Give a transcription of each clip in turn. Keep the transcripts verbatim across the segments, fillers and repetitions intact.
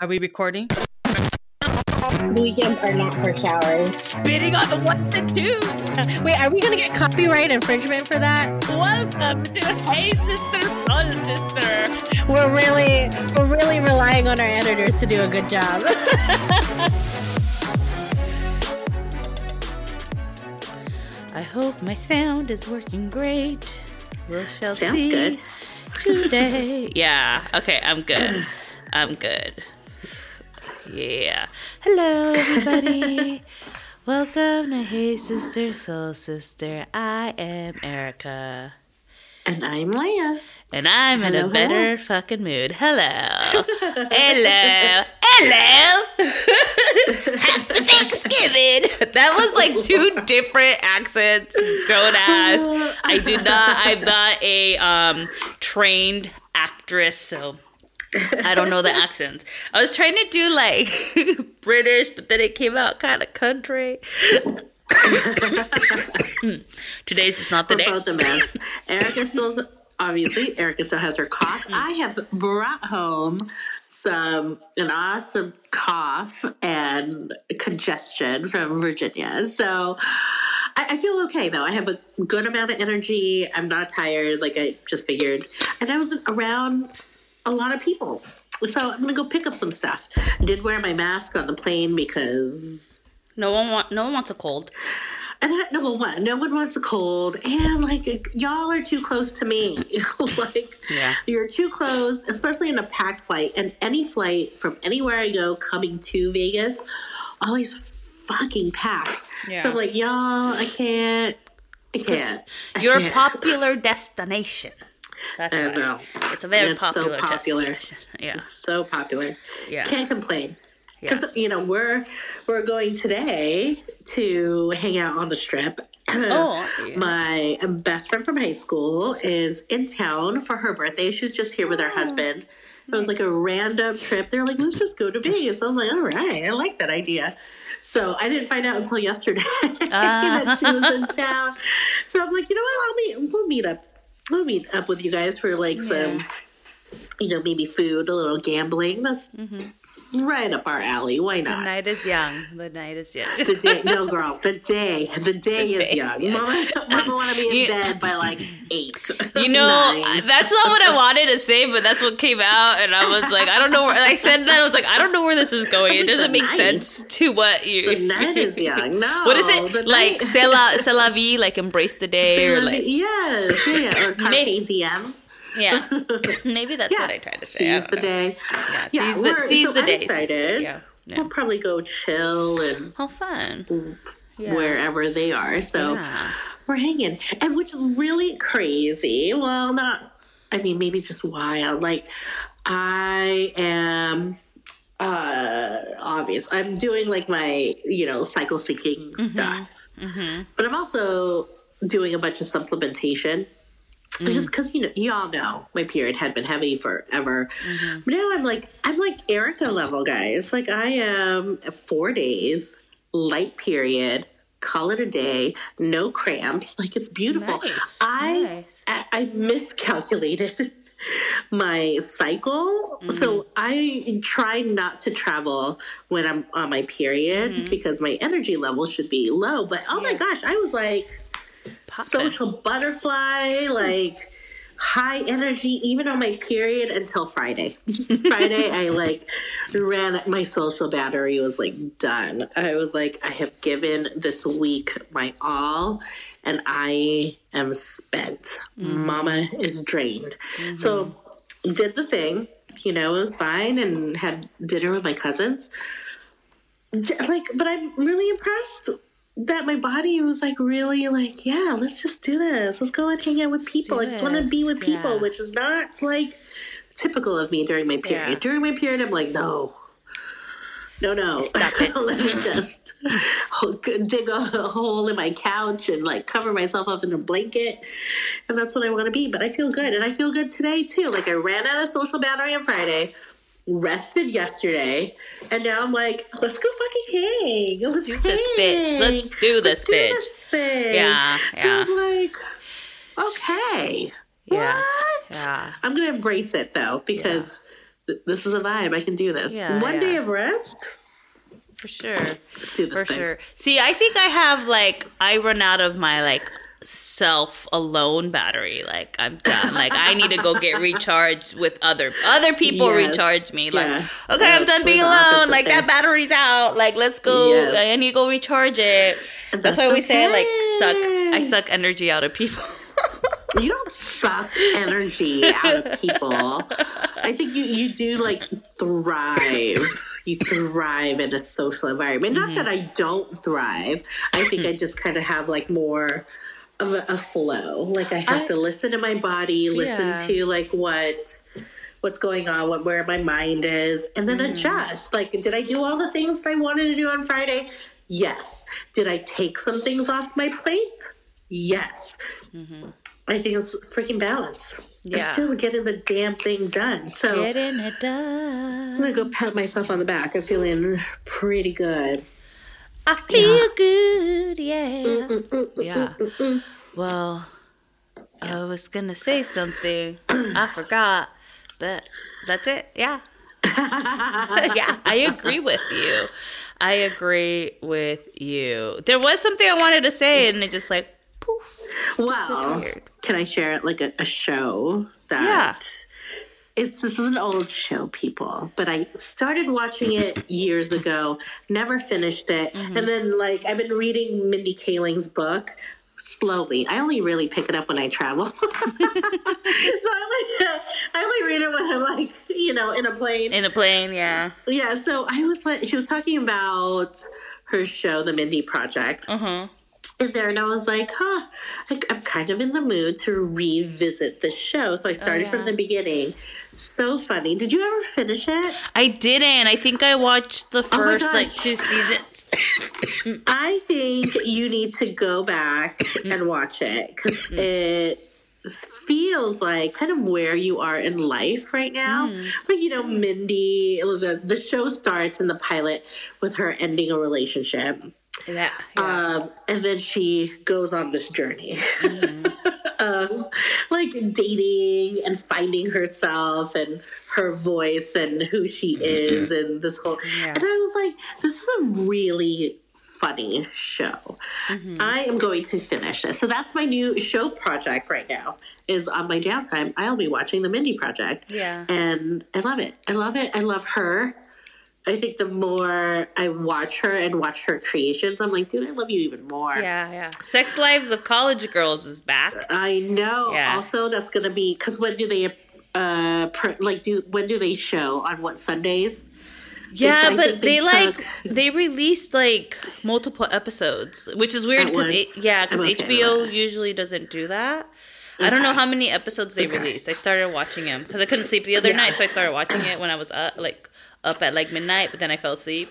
Are we recording? Weekends are not for showers. Spitting on the ones and twos. Wait, are we going to get copyright infringement for that? Welcome to Hey Sister Soul Sister. We're really, we're really relying on our editors to do a good job. I hope my sound is working great. We shall Sounds see good. Today. Yeah. Okay, I'm good. I'm good. Yeah. Hello, everybody. Welcome to Hey Sister Soul Sister. I am Erica. And I'm Leia. And I'm hello, in a better hello. fucking mood. Hello. hello. Hello. Happy Thanksgiving. That was like two different accents. Don't ask. I do not. I'm not a um, trained actress, so I don't know the accents. I was trying to do like British, but then it came out kind of country. Today's is not the We're day. We're both a mess. Erica still, obviously, Erica still has her cough. I have brought home some an awesome cough and congestion from Virginia. So I, I feel okay though. I have a good amount of energy. I'm not tired. Like I just figured, and I was around a lot of people. So I'm going to go pick up some stuff. Did wear my mask on the plane because no one want, no one wants a cold. And that, no one what? No one wants a cold. And like y'all are too close to me. Like yeah. You're too close, especially in a packed flight. And any flight from anywhere I go coming to Vegas always fucking packed. Yeah. So I'm like, y'all, I can't. I can't. I You're can't. a popular destination. That's I know. Right. It's a very it's popular. So popular. Yeah. It's so popular. Yeah. Can't complain. Because yeah. you know we're we're going today to hang out on the Strip. Oh. Yeah. My best friend from high school is in town for her birthday. She's just here with her husband. It was like a random trip. They were like, let's just go to Vegas. I was like, all right, I like that idea. So I didn't find out until yesterday uh. that she was in town. So I'm like, you know what? I'll meet. We'll meet up. We'll meet up with you guys for like some, yeah. you know, maybe food, a little gambling. That's mm-hmm. right up our alley. Why not? The night is young. The night is young. The day, no, girl. The day. The day the is young. young. Mama, Mama want to be in you, bed by like eight. You know, nine. That's not what I wanted to say, but that's what came out. And I was like, I don't know where. I said that. I was like, I don't know where this is going. It doesn't make night. sense to what you. The night is young. No. What is it? The like, c'est la, c'est la vie, like embrace the day. Or like, yes. Yeah. yeah. Or carpe diem. Yeah. Maybe that's yeah. what I tried to say. Seize the know. day. Yeah. yeah seize the, seize so the day. Excited. Yeah. Yeah. We'll probably go chill and. How fun. Yeah. Wherever they are. So yeah. we're hanging. And which really crazy. Well, not. I mean, maybe just wild. Like, I am. Uh, obvious. I'm doing like my, you know, cycle syncing mm-hmm. stuff. Mm-hmm. But I'm also doing a bunch of supplementation. Mm. Just because you know, y'all know my period had been heavy forever. Mm-hmm. But now I'm like, I'm like Erica level, guys. Like I am four days light period. Call it a day. No cramps. Like it's beautiful. Nice. I, nice. I I miscalculated my cycle. Mm-hmm. So I try not to travel when I'm on my period mm-hmm. because my energy level should be low. But oh yeah. my gosh, I was like. Poppin'. Social butterfly, like high energy, even on my period until Friday. Friday, I like ran, my social battery was like done. I was like, I have given this week my all and I am spent. Mm-hmm. Mama is drained. Mm-hmm. So did the thing, you know, it was fine and had dinner with my cousins. Like, but I'm really impressed that my body was like really like, yeah, let's just do this. Let's go and hang out with people. I just want to be with people, yeah. which is not like typical of me during my period. Yeah. During my period, I'm like, no, no, no. Stop it. Let me just dig a hole in my couch and like cover myself up in a blanket. And that's what I want to be. But I feel good. And I feel good today too. Like I ran out of social battery on Friday. Rested yesterday, and now I'm like, let's go fucking hang. Let's do hang. this, bitch. Let's do this, let's do bitch. This thing. Yeah, yeah. So I'm like, okay, yeah, what? Yeah. I'm gonna embrace it though because this is a vibe. I can do this. Yeah, One yeah. day of rest. For sure. Let's do this For thing. sure. See, I think I have, like, I run out of my, like, self-alone battery. Like, I'm done. Like, I need to go get recharged with other other people yes. recharge me. Like, yeah. okay, yeah, I'm done being alone. Like, thing. that battery's out. Like, let's go. Yes. I need to go recharge it. That's, That's why okay. we say, I, like, suck. I suck energy out of people. You don't suck energy out of people. I think you, you do, like, thrive. You thrive in a social environment. Mm-hmm. Not that I don't thrive. I think I just kind of have, like, more of a, a flow. Like, I have I, to listen to my body, listen yeah. to, like, what... what's going on, what, where my mind is, and then mm. adjust. Like, did I do all the things that I wanted to do on Friday? Yes. Did I take some things off my plate? Yes. Mm-hmm. I think it's freaking balance. Yeah. I'm still getting the damn thing done. So getting it done. I'm going to go pat myself on the back. I'm feeling pretty good. I feel yeah. good, yeah. Mm-mm, mm-mm, yeah. Mm-mm. Well, yeah. I was going to say something. I forgot. But that's it. Yeah. yeah. I agree with you. I agree with you. There was something I wanted to say, and it just, like, poof. Well, can I share, like, a, a show that yeah. it's, this is an old show, people, but I started watching it years ago, never finished it. Mm-hmm. And then, like, I've been reading Mindy Kaling's book. Slowly. I only really pick it up when I travel. so I only, uh, I only read it when I'm, like, you know, in a plane. In a plane, yeah. Yeah, so I was like, she was talking about her show, The Mindy Project. Mm-hmm. In there, and I was like, huh, I, I'm kind of in the mood to revisit the show. So I started oh, yeah. from the beginning. So funny. Did you ever finish it? I didn't. I think I watched the first, oh like, two seasons. I think you need to go back and watch it, because it feels like kind of where you are in life right now. Mm. Like, you know, Mindy, the, the show starts in the pilot with her ending a relationship. Yeah, yeah. Um, and then she goes on this journey, mm-hmm. um, like dating and finding herself and her voice and who she mm-hmm. is and this whole, yeah. and I was like, this is a really funny show. Mm-hmm. I am going to finish it. So that's my new show project right now, is on my downtime, I'll be watching The Mindy Project. Yeah. And I love it. I love it. I love her. I think the more I watch her and watch her creations, I'm like, dude, I love you even more. Yeah, yeah. Sex Lives of College Girls is back. I know. Yeah. Also, that's going to be, because when do they, uh, per, like, do when do they show? On what Sundays? Yeah, but they, they like, they released, like, multiple episodes, which is weird. Cause it, yeah, because okay H B O usually doesn't do that. Okay. I don't know how many episodes they okay. released. I started watching them because I couldn't sleep the other yeah. night, so I started watching it when I was up, like, up at like midnight, but then I fell asleep.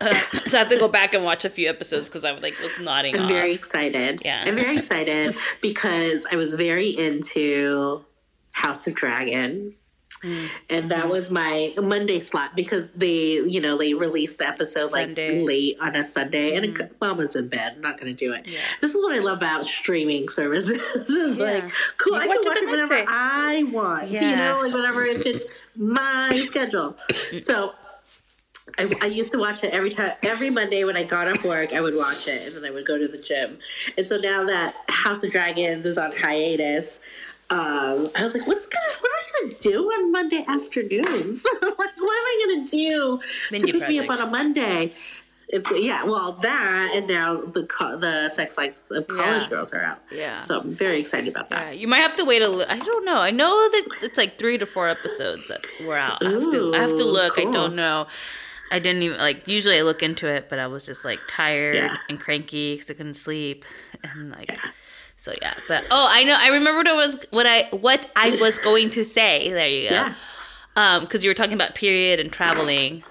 Uh, so I have to go back and watch a few episodes because I was like was nodding. I'm off. very excited. Yeah, I'm very excited because I was very into House of Dragon, mm-hmm. and that was my Monday slot because they, you know, they released the episode Sunday. like late on a Sunday, and mm-hmm. Mom was in bed. I'm not going to do it. Yeah. This is what I love about streaming services. This is yeah. like cool. You I can watch it whenever day. I want. Yeah. You know, like whenever it fits my schedule. So I, I used to watch it every time, every Monday when I got off work, I would watch it, and then I would go to the gym. And so now that House of Dragons is on hiatus, um, I was like, what's gonna, what am I gonna do on Monday afternoons? Like, what am I gonna do Mindy to pick Project. me up on a Monday? It's, yeah, well, that, and now the co- the Sex Lives of College yeah. Girls are out. Yeah. So I'm very excited about that. Yeah. You might have to wait a little. I don't know. I know that it's like three to four episodes that were out. Ooh, I, have to, I have to look. Cool. I don't know. I didn't even, like, usually I look into it, but I was just, like, tired yeah. and cranky because I couldn't sleep. And, like, yeah. so, yeah. But, oh, I know. I remember what I was, what I, what I was going to say. There you go. Yeah. Um, because you were talking about period and traveling.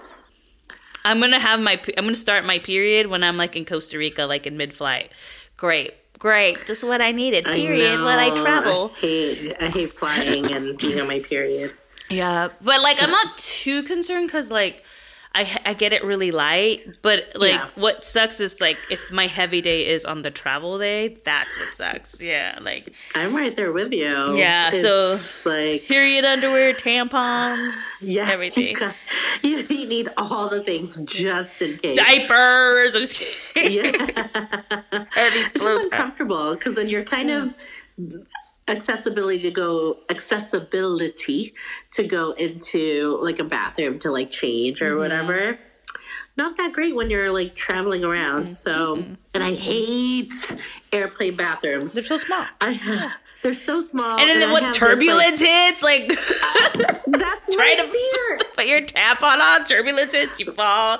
I'm going to have my, I'm going to start my period when I'm, like, in Costa Rica, like, in mid-flight. Great. Great. Just what I needed. Period. I know. When I travel. I hate, I hate flying and being on my period. Yeah. But, like, I'm not too concerned because, like, I, I get it really light, but like yeah. what sucks is like if my heavy day is on the travel day, that's what sucks. Yeah, like I'm right there with you. Yeah, it's so like period underwear, tampons, yeah, everything. You, got, you need all the things just in case. Diapers. I'm just kidding. Yeah, it's uncomfortable because then you're kind yeah. of. accessibility to go accessibility to go into like a bathroom to like change or mm-hmm. whatever, not that great when you're like traveling around. Mm-hmm. So mm-hmm. and I hate airplane bathrooms. They're so small. I, yeah. They're so small. And then, and then when turbulence this, like, hits, like that's right here. Put your tap on on turbulence hits, you fall.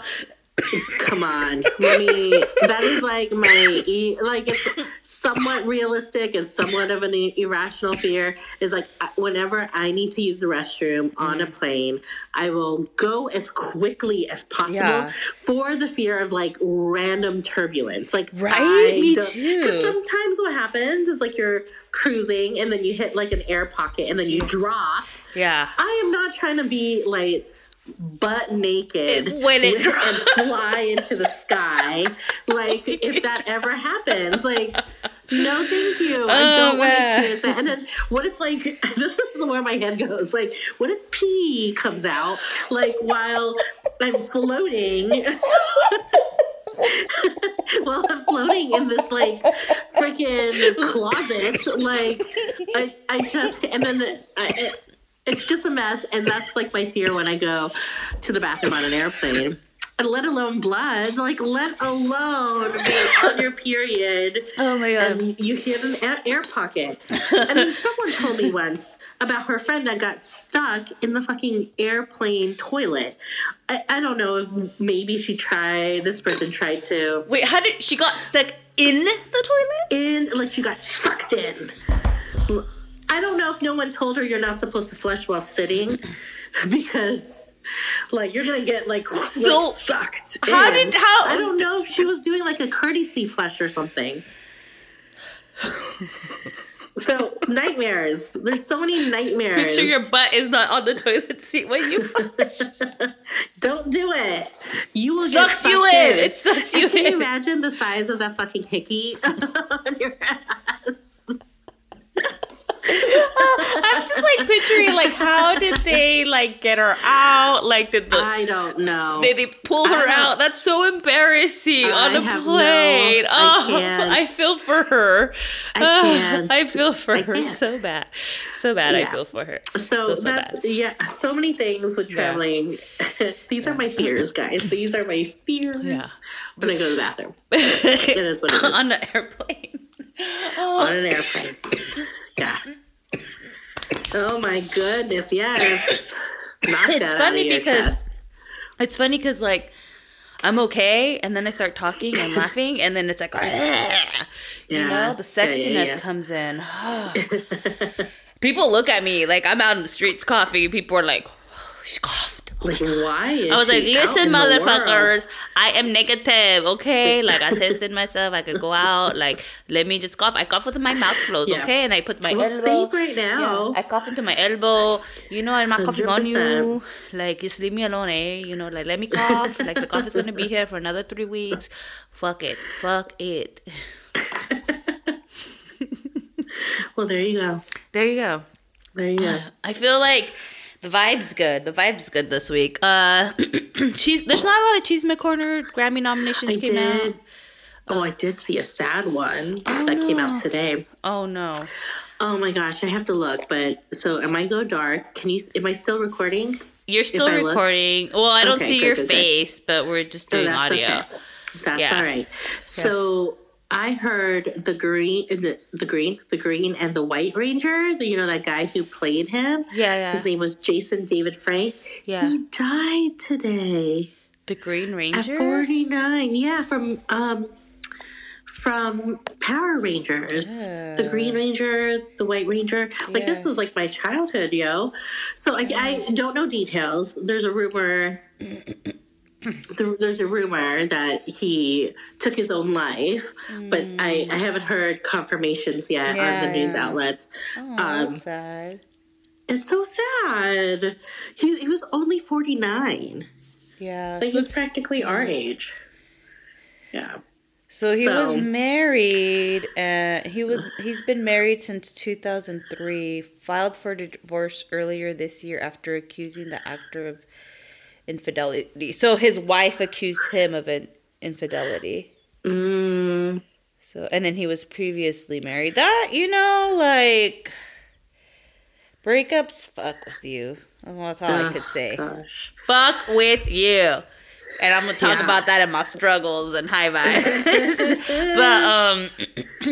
Come on, let me. That is like my like it's somewhat realistic and somewhat of an irrational fear. Is like whenever I need to use the restroom on a plane, I will go as quickly as possible yeah. for the fear of like random turbulence. Like right, I me too. Because sometimes what happens is like you're cruising and then you hit like an air pocket and then you drop. Yeah, I am not trying to be like. butt naked when it and fly into the sky. Like if that ever happens, like no thank you. Oh, I don't want to experience that. And then what if like this is where my head goes, like what if pee comes out like while I'm floating? Well, I'm floating in this like freaking closet, like I, I just and then the, I, I it's just a mess, and that's, like, my fear when I go to the bathroom on an airplane. And let alone blood. Like, let alone being on your period. Oh, my God. And you hit an air, air pocket. I mean, someone told me once about her friend that got stuck in the fucking airplane toilet. I, I don't know if maybe she tried, this person tried to. Wait, how did, she got stuck in the toilet? In, like, she got sucked in. I don't know if no one told her you're not supposed to flush while sitting because, like, you're going to get, like, so like sucked how in. Did, how? I don't know if she was doing, like, a courtesy flush or something. So, nightmares. There's so many nightmares. Make sure your butt is not on the toilet seat when you flush. Don't do it. You will sucks get sucked you in. in. It sucks you in. Can you imagine the size of that fucking hickey on your ass? I'm just like picturing like how did they like get her out, like did the I don't know did they pull her out? That's so embarrassing I on a plane. No, oh I, can't. I feel for her I can't uh, I feel for I her can't. so bad so bad yeah. I feel for her so, so, so that's, bad yeah so many things with traveling yeah. These are my fears, guys. These are my fears yeah. when I go to the bathroom. It is what it is. On an airplane oh. on an airplane yeah. Oh my goodness, yes. Knock it's that funny out of because your chest. It's funny because like I'm okay and then I start talking and laughing and then it's like yeah. you know the sexiness yeah, yeah, yeah. comes in. People look at me like I'm out in the streets coughing and people are like oh, she coughed. Oh like why is I was like listen motherfuckers, I am negative, okay? Like I tested myself, I could go out, like let me just cough. I cough with my mouth closed, yeah. okay? And I put my we'll elbow see right now. Yeah, I cough into my elbow. You know I'm not coughing one hundred percent on you. Like just leave me alone, eh? You know, like let me cough. Like the cough is gonna be here for another three weeks. Fuck it. Fuck it. Well there you go. There you go. There you go. I feel like the vibe's good. The vibe's good this week. Uh, cheese, there's not a lot of Cheese McCorner Grammy nominations I came did. out. Oh, uh, I did see a sad one oh that no. came out today. Oh, no. Oh, my gosh. I have to look. But so am I go dark? Can you? Am I still recording? You're still recording. Look? Well, I don't okay, see good, your good, face, good. but we're just doing oh, that's audio. Okay. That's yeah. all right. So... Yeah. I heard the green, the, the green, the green, and the white ranger. The, you know that guy who played him. Yeah, yeah. His name was Jason David Frank. Yeah. He died today. The Green Ranger at forty-nine. Yeah, from um, from Power Rangers. Yeah. The Green Ranger, the White Ranger. Like yeah. this was like my childhood, yo. So like, I don't know details. There's a rumor. There's a rumor that he took his own life, mm. but I, I haven't heard confirmations yet yeah. on the news outlets. Oh, um, that's sad. It's so sad. He he was only forty-nine. Yeah. Like, he was practically our age. Yeah. So he so. was married, and he was, he's been married since two thousand three, filed for divorce earlier this year after accusing the actor of infidelity. So his wife accused him of an infidelity. Mm. So, and then he was previously married. That, you know, like, breakups fuck with you. That's all oh, I could say. Gosh. Fuck with you. And I'm going to talk yeah. about that in my struggles and high vibes. But, um,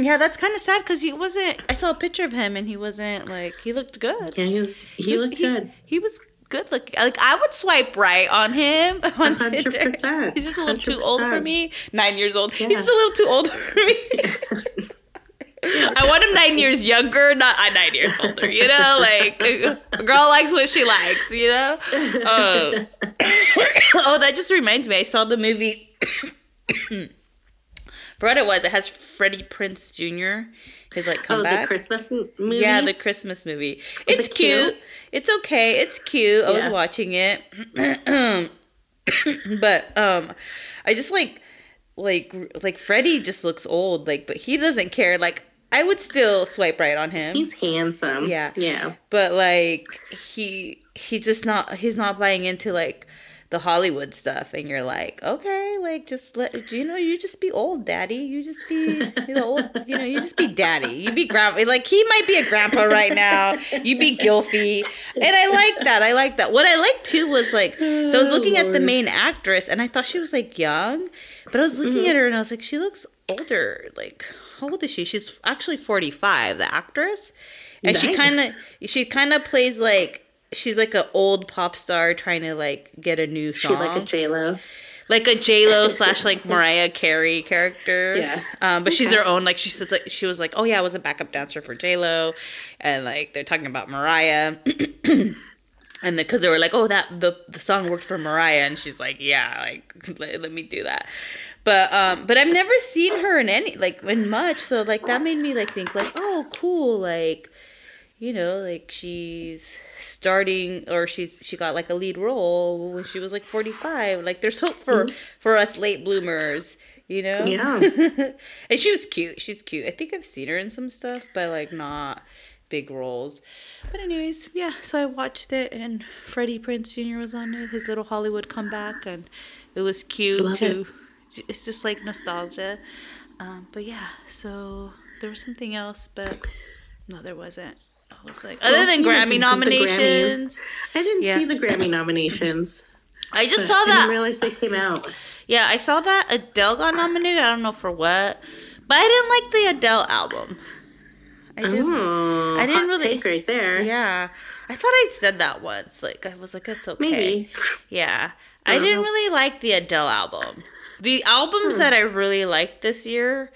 yeah, that's kind of sad because he wasn't... I saw a picture of him and he wasn't, like... He looked good. Yeah, he was... He, he looked was, good. He, he was good looking. Like, I would swipe right on him on one hundred percent. Tinder. He's just a little one hundred percent. Too old for me. Nine years old. Yeah. He's just a little too old for me. I want him nine years younger, not uh, nine years older, you know? Like, a girl likes what she likes, you know? Um, oh, that just reminds me. I saw the movie. For what it was, it has Freddie Prinze Junior His, like, comeback. Oh, the Christmas movie? Yeah, the Christmas movie. Was it's it cute. cute. It's okay. It's cute. I yeah. was watching it. But um, I just, like... Like, like Freddie just looks old, like, but he doesn't care. Like, I would still swipe right on him. He's handsome. Yeah. Yeah. But, like, he, he's just not, he's not buying into, like, the Hollywood stuff. And you're like, okay, like, just let, you know, you just be old, daddy. You just be, you know, old, you know, you just be daddy. You be grandpa. Like, he might be a grandpa right now. You be Gilfy. And I like that. I like that. What I liked, too, was, like, so I was looking oh, at the main actress, and I thought she was, like, young. But I was looking mm-hmm. at her, and I was like, she looks older. Like, how old is she? She's actually forty-five, the actress. And nice. she kind of she kind of plays, like, she's like an old pop star trying to, like, get a new song. She's like a J-Lo. Like a J-Lo slash, like, Mariah Carey character. Yeah. Um, but okay. she's her own. Like, she said, like, she was like, oh, yeah, I was a backup dancer for J-Lo. And, like, they're talking about Mariah. And because the, they were like, oh, that the, the song worked for Mariah, and she's like, yeah, like let, let me do that. But um, but I've never seen her in any like in much, so like that made me like think like, oh, cool, like you know, like she's starting or she's she got like a lead role when she was like forty-five. Like there's hope for for us late bloomers, you know? Yeah. And she was cute. She's cute. I think I've seen her in some stuff, but like not big roles. But anyways, yeah, so I watched it and Freddie Prinze Junior was on it, his little Hollywood comeback, and it was cute. Love too. It. It's just like nostalgia. Um, but yeah, so there was something else, but no, there wasn't. I was like, other well, than Grammy nominations. I didn't yeah. see the Grammy nominations. I just saw that. I didn't realize they came out. Yeah, I saw that Adele got nominated. I don't know for what, but I didn't like the Adele album. I didn't, oh, I didn't really think right there. Yeah. I thought I said that once. Like, I was like, it's okay. Maybe. Yeah. I, I didn't know. really like the Adele album. The albums hmm. that I really liked this year,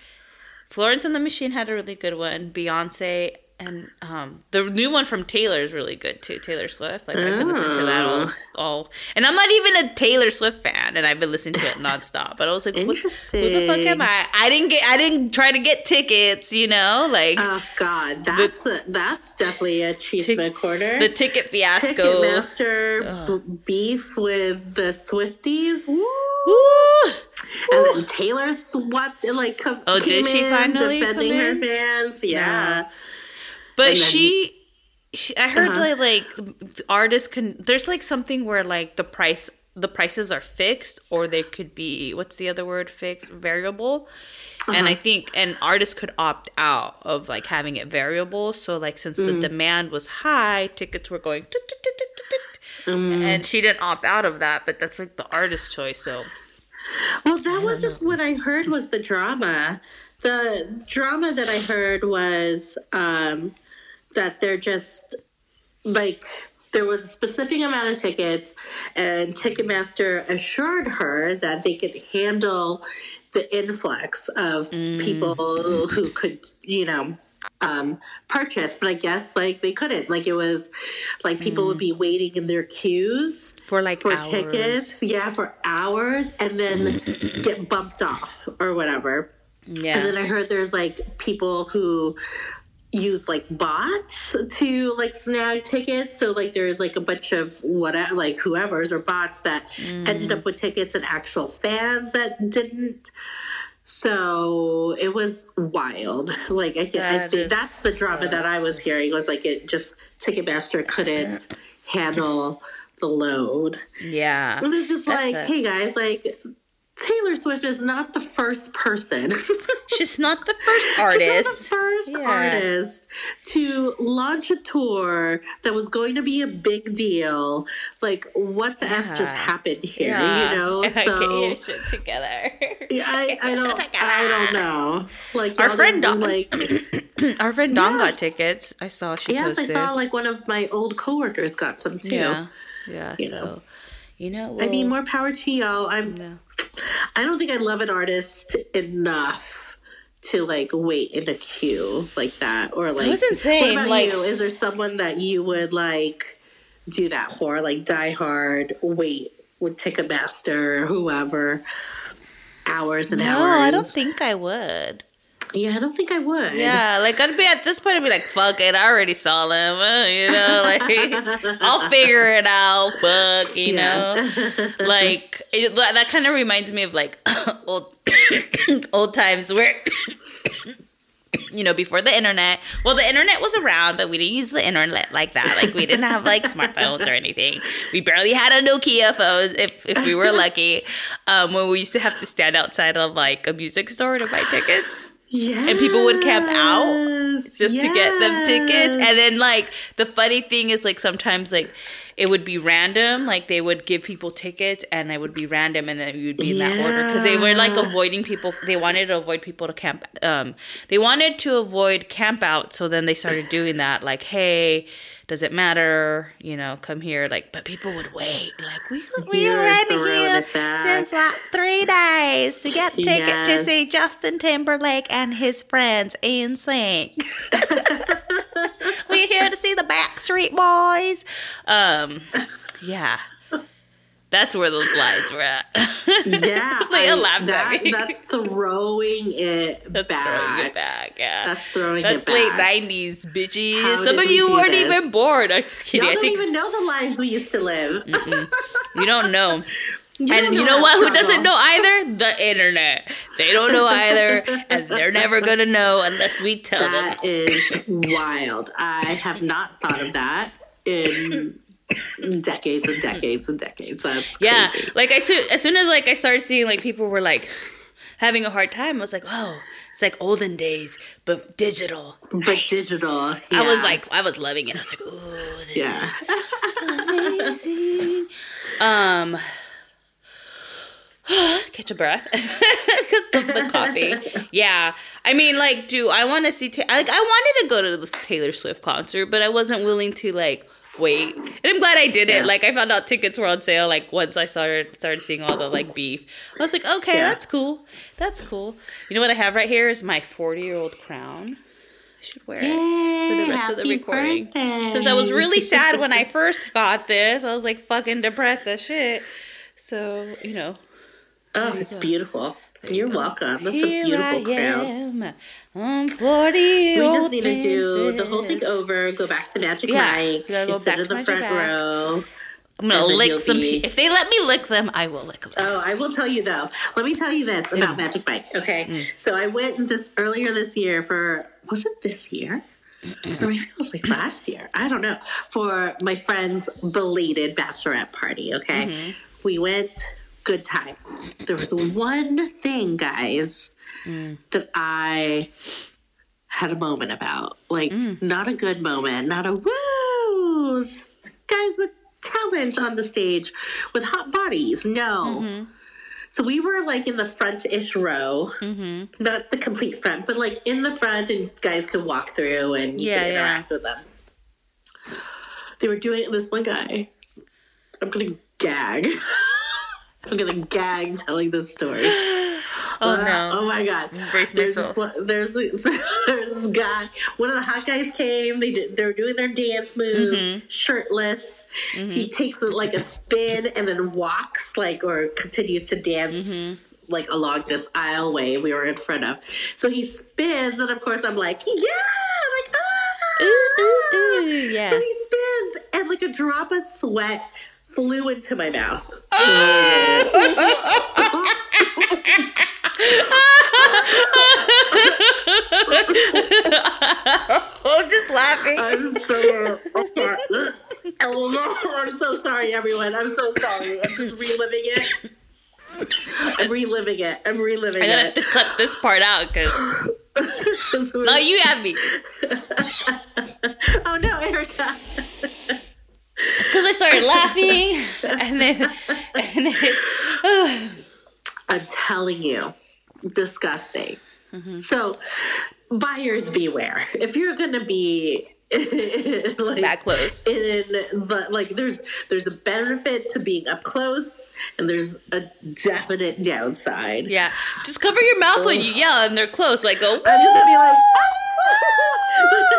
Florence and the Machine had a really good one. Beyonce and um, the new one from Taylor is really good too. Taylor Swift. Like, oh. I've been listening to that all, all. And I'm not even a Taylor Swift fan, and I've been listening to it nonstop. But I was like, what, who the fuck am I? I didn't get. I didn't try to get tickets. You know, like. Oh God, that's the, a, that's definitely a cheeseman tic- quarter. The ticket fiasco. Ticketmaster oh. b- beef with the Swifties. Woo. Woo. And then Taylor swept it. Like, come, oh, came did she in, finally defending come in? her fans? Yeah. No. But then, she, she, I heard uh-huh. like, like the artists can. There's like something where like the price, the prices are fixed, or they could be what's the other word? Fixed, variable. Uh-huh. And I think an artist could opt out of like having it variable. So like since mm. the demand was high, tickets were going, mm. and she didn't opt out of that. But that's like the artist's choice. So, well, that wasn't what I heard was the drama. The drama that I heard was. Um, that they're just, like, there was a specific amount of tickets, and Ticketmaster assured her that they could handle the influx of mm. people who could, you know, um, purchase. But I guess, like, they couldn't. Like, it was, like, people mm. would be waiting in their queues. For, like, for hours. Tickets. Yeah, for hours, and then get bumped off or whatever. Yeah. And then I heard there's, like, people who... use like bots to like snag tickets. So like there's like a bunch of what like whoever's or bots that mm. ended up with tickets and actual fans that didn't. So it was wild. Like I, that I think that's the drama gross. that I was hearing was like it just Ticketmaster couldn't handle the load. Yeah. It was just that's like, it. hey guys, like Taylor Swift is not the first person. She's not the first artist. She's not the first yeah. artist to launch a tour that was going to be a big deal. Like, what the yeah. F just happened here? Yeah. You know, so get your shit together. I, I don't. Together. I don't know. Like our friend Dawn, like our friend Dawn yeah. got tickets. I saw she. Yes, posted. I saw like one of my old coworkers got some too. Yeah. Yeah. You so know. you know, well, I mean, more power to y'all. I'm. No. I don't think I love an artist enough to like wait in a queue like that, or like. It was insane. What about like, you? Is there someone that you would like do that for? Like Die Hard, wait would Ticketmaster or whoever hours and no, hours. No, I don't think I would. Yeah, I don't think I would. Yeah, like I'd be at this point, I'd be like, "Fuck it, I already saw them," uh, you know. Like I'll figure it out. Fuck, you yeah. know. Like it, that kind of reminds me of like old old times where you know before the internet. Well, the internet was around, but we didn't use the internet like that. Like we didn't have like smartphones or anything. We barely had a Nokia phone if if we were lucky. Um, when we used to have to stand outside of like a music store to buy tickets. Yes. And people would camp out just yes. to get them tickets. And then, like, the funny thing is, like, sometimes, like, it would be random. Like, they would give people tickets, and it would be random, and then we would be in yeah. that order. Because they were, like, avoiding people. They wanted to avoid people to camp. Um, they wanted to avoid camp out, so then they started doing that. Like, hey, does it matter? You know, come here. Like, but people would wait. Like, we we were right here since like three days to get ticket yes. to see Justin Timberlake and his friends in sync. We're here to see the Backstreet Boys. Um, yeah. That's where those lines were at. Yeah. Like a laugh at me. That's throwing it that's back. That's throwing it back, yeah. That's throwing that's it back. That's late nineties, bitches. How Some of you weren't this? even born. I'm just kidding. Y'all don't I think... even know the lives we used to live. You don't know. You and don't know you know what? Struggle. Who doesn't know either? The internet. They don't know either. And they're never going to know unless we tell that them. That is wild. I have not thought of that in... decades and decades and decades. That's yeah. crazy. Like I so, as soon as like I started seeing like people were like having a hard time, I was like, oh, it's like olden days, but digital. But nice. digital. Yeah. I was like, I was loving it. I was like, ooh, this yeah. is amazing. Um, catch a breath because of the coffee. Yeah, I mean, like, do I want to see? Ta- like, I wanted to go to this Taylor Swift concert, but I wasn't willing to like. Wait, and I'm glad I did it. Yeah. Like I found out tickets were on sale. Like once I started started seeing all the like beef, I was like, okay, yeah. that's cool. That's cool. You know what I have right here is my forty year old crown. I should wear Yay, it for the rest of the recording. Birthday. Since I was really sad when I first got this, I was like fucking depressed as shit. So you know. Oh, it's go. beautiful. You're welcome. That's Here a beautiful crown. I'm forty. We just need to do the whole thing over. Go back to Magic yeah, Mike. Go back to the Magic front back. row. I'm gonna lick some. Be... If they let me lick them, I will lick them. Oh, I will tell you though. Let me tell you this about mm. Magic Mike. Okay, mm. so I went this earlier this year for was it this year? Mm-mm. Or maybe it was like last year. I don't know. For my friend's belated bachelorette party. Okay, mm-hmm. we went. Good time. There was one thing, guys, mm. that I had a moment about. Like, mm. not a good moment. Not a, woo, guys with talent on the stage with hot bodies. No. Mm-hmm. So we were, like, in the front-ish row. Mm-hmm. Not the complete front, but, like, in the front and guys could walk through and you yeah, could interact yeah. with them. They were doing it with this one guy. I'm going to gag. I'm gonna gag telling this story. Oh uh, no! Oh my god! There's this, there's there's this guy. One of the hot guys came. They did, they were doing their dance moves, mm-hmm. shirtless. Mm-hmm. He takes like a spin and then walks like or continues to dance mm-hmm. like along this aisleway we were in front of. So he spins and of course I'm like yeah, like oh. Yeah. So he spins, and like a drop of sweat flew into my mouth. I'm just laughing. I'm so I'm so sorry, everyone. I'm so sorry. I'm just reliving it. I'm reliving it. I'm reliving it. I gotta it. Have to cut this part out because. No, you have me. Oh no, Erica. It's because I started laughing, and then, and then oh. I'm telling you, disgusting. Mm-hmm. So, buyers beware. If you're gonna be like, that close, in the, like there's there's a benefit to being up close, and there's a definite downside. Yeah, just cover your mouth Ugh. When you yell, and they're close. Like go. I'm just gonna be like. Oh! With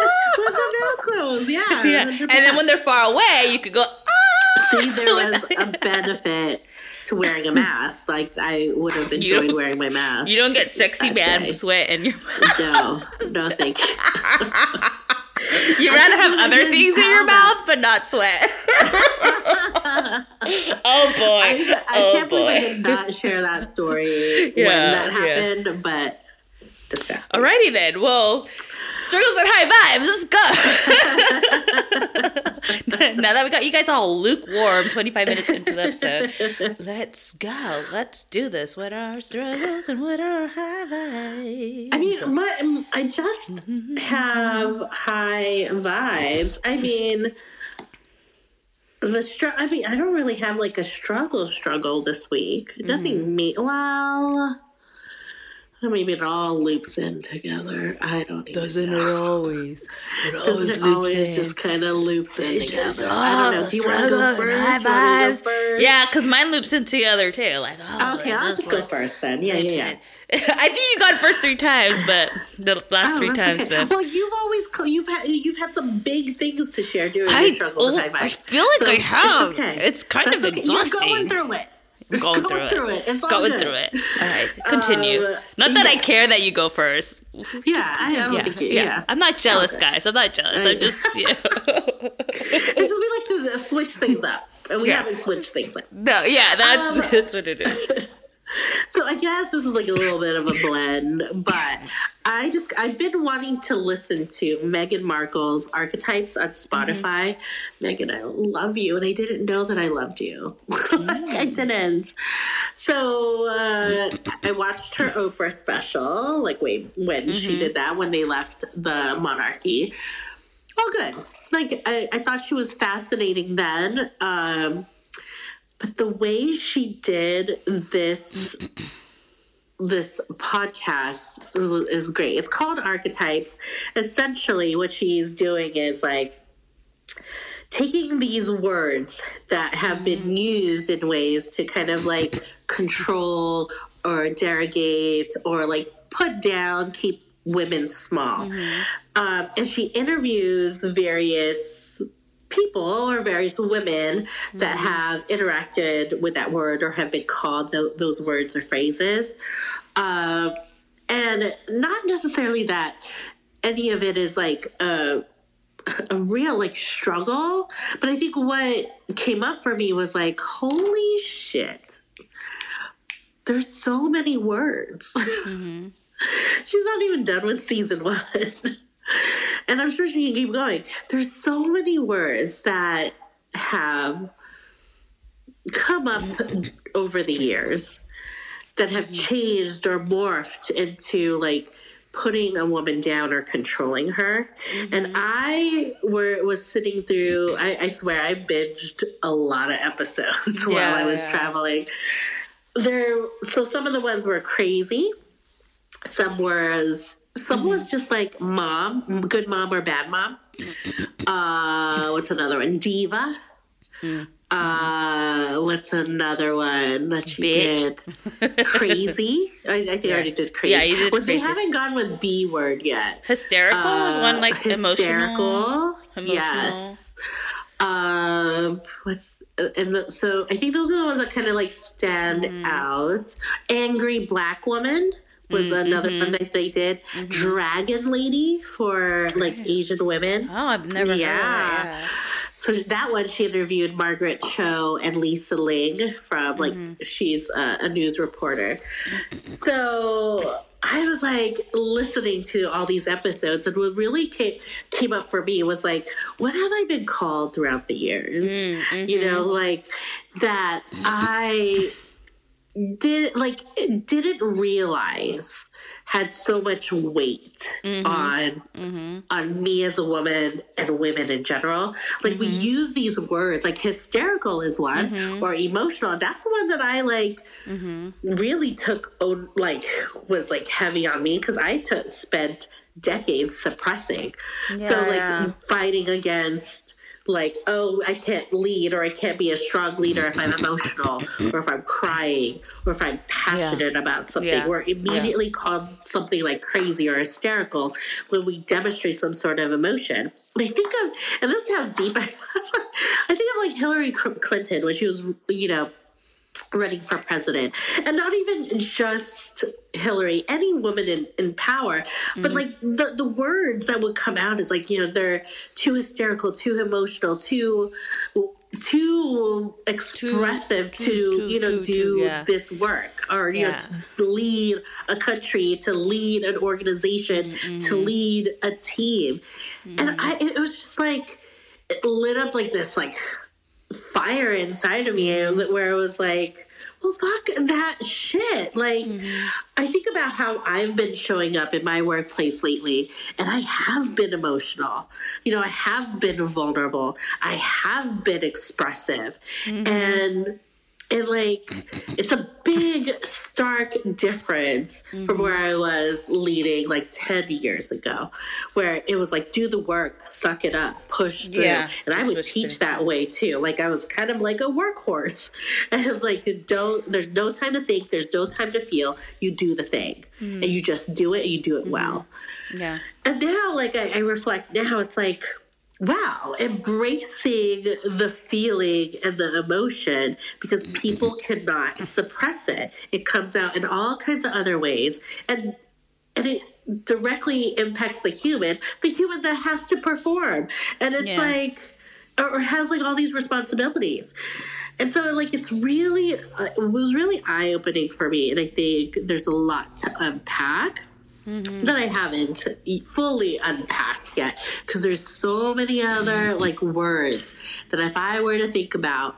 the mouth closed, yeah. yeah. And then when they're far away, you could go, ah! See, there was a benefit to wearing a mask. Like, I would have enjoyed wearing my mask. You don't get sexy man sweat in your mouth. No, no thank you. You'd rather have other things in your mouth, but not sweat. Oh, boy. I, I oh can't boy. believe I did not share that story yeah, when that happened, yeah. but disgusting. Alrighty then, well... Struggles and high vibes. Let's go. Now that we got you guys all lukewarm twenty-five minutes into the episode, let's go. Let's do this. What are our struggles and what are our highlights? I mean, my, I just have high vibes. I mean, the str- I mean, I don't really have like a struggle struggle this week. Mm. Nothing me. Well... I mean, it all loops in together. I don't even Doesn't know. Doesn't it always? It always Doesn't it loops always in. Just kind of loops in it together. Just, oh, I don't know. Do you want to go first? High vibes. Go first? Yeah, because mine loops in together, too. Like, oh, okay, I'll just, just go like, first then. Yeah, yeah, yeah. I think you got first three times, but the last oh, three times. Okay. Well, you've always you've had you've had some big things to share during I, your struggle with high vibes. I feel like so I have. It's, okay. it's kind That's of okay. exhausting. You're going through it. Going, going through, through it. it. It's all going good. through it. All right, continue. Um, not that yeah. I care that you go first. Yeah, I don't yeah, think you. Yeah. yeah, I'm not jealous, okay. guys. I'm not jealous. I, I'm just. Yeah. It's we like to switch things up, and we yeah. haven't switched things up. No, yeah, that's um, that's what it is. So I guess this is like a little bit of a blend, but I just I've been wanting to listen to Meghan Markle's Archetypes on Spotify. Mm-hmm. Meghan, I love you, and I didn't know that I loved you. Mm. I didn't. So uh, I watched her Oprah special, like wait, when mm-hmm. she did that, when they left the monarchy. All good. Like I, I thought she was fascinating then. Um, But the way she did this this podcast is great. It's called Archetypes. Essentially, what she's doing is like taking these words that have been used in ways to kind of like control or derogate or like put down, keep women small. Mm-hmm. Um, and she interviews various people or various women that have interacted with that word or have been called th- those words or phrases. Um, and not necessarily that any of it is like a, a real like struggle, but I think what came up for me was like, holy shit, there's so many words. Mm-hmm. She's not even done with season one. And I'm sure she can keep going. There's so many words that have come up over the years that have changed or morphed into like putting a woman down or controlling her. Mm-hmm. And I were, was sitting through, I, I swear I binged a lot of episodes yeah, while I was yeah. traveling. There, so some of the ones were crazy. Some was... Some was just like mom, good mom or bad mom. Uh, what's another one? Diva. Uh, what's another one that she Bitch. did? Crazy. I, I think yeah. I already did crazy. Yeah, you did well, crazy. They haven't gone with B word yet. Hysterical uh, is one like hysterical, emotional. Hysterical. Yes. Um, what's and the, so I think those were the ones that kind of like stand mm. out. Angry black woman. was mm-hmm. another one that they did. Mm-hmm. Dragon Lady for Dragon. like Asian women. Oh, I've never yeah. heard of that. Yeah. So that one, she interviewed Margaret Cho and Lisa Ling from, like, mm-hmm. she's a, a news reporter. So I was, like, listening to all these episodes, and what really came, came up for me was, like, what have I been called throughout the years? Mm-hmm. You know, like, that I did, like, didn't realize had so much weight mm-hmm. on mm-hmm. on me as a woman and women in general. Like, mm-hmm. we use these words, like hysterical is one, mm-hmm. or emotional. That's the one that I, like, mm-hmm. really took, like, was, like, heavy on me because I took, spent decades suppressing. Yeah, so, like, yeah. fighting against, like, oh, I can't lead, or I can't be a strong leader if I'm emotional, or if I'm crying, or if I'm passionate yeah. about something. Yeah. We're immediately yeah. called something like crazy or hysterical when we demonstrate some sort of emotion. And I think of, and this is how deep I, I think of, like, Hillary Clinton when she was, you know, running for president, and not even just Hillary, any woman in, in power, but mm-hmm. like the, the words that would come out is, like, you know, they're too hysterical, too emotional, too too expressive too, to too, you know too, do too, yeah. this work, or you yeah. know, to lead a country, to lead an organization, mm-hmm. to lead a team, mm-hmm. and I it was just like it lit up like this like. fire inside of me, where it was like, well, fuck that shit. Like, mm-hmm. I think about how I've been showing up in my workplace lately, and I have been emotional. You know, I have been vulnerable. I have been expressive. Mm-hmm. And it, like, it's a big, stark difference mm-hmm. from where I was leading, like, ten years ago, where it was like, do the work, suck it up, push through. Yeah, and I would teach through. that way, too. Like, I was kind of like a workhorse. And, like, don't, there's no time to think. There's no time to feel. You do the thing. Mm-hmm. And you just do it. And you do it mm-hmm. well. Yeah. And now, like, I, I reflect now, it's like, wow, embracing the feeling and the emotion, because people cannot suppress it. It comes out in all kinds of other ways, and and it directly impacts the human, the human that has to perform, and it's yeah. like, or has like all these responsibilities. And so, like, it's really, it was really eye-opening for me, and I think there's a lot to unpack. Mm-hmm. That I haven't fully unpacked yet, because there's so many other mm-hmm. like words that if I were to think about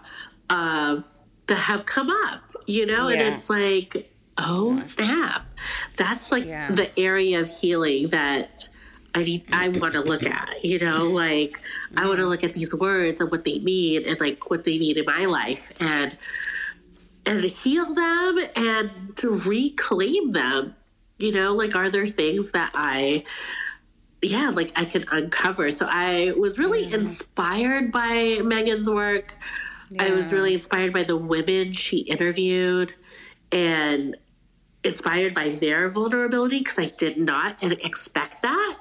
um, that have come up, you know, yeah. and it's like, oh snap, that's like yeah. the area of healing that I need. I want to look at, you know, like yeah. I want to look at these words and what they mean, and like what they mean in my life, and and heal them and to reclaim them. You know, like, are there things that I, yeah, like, I can uncover? So I was really mm-hmm. inspired by Meghan's work. Yeah. I was really inspired by the women she interviewed and inspired by their vulnerability, because I did not expect that.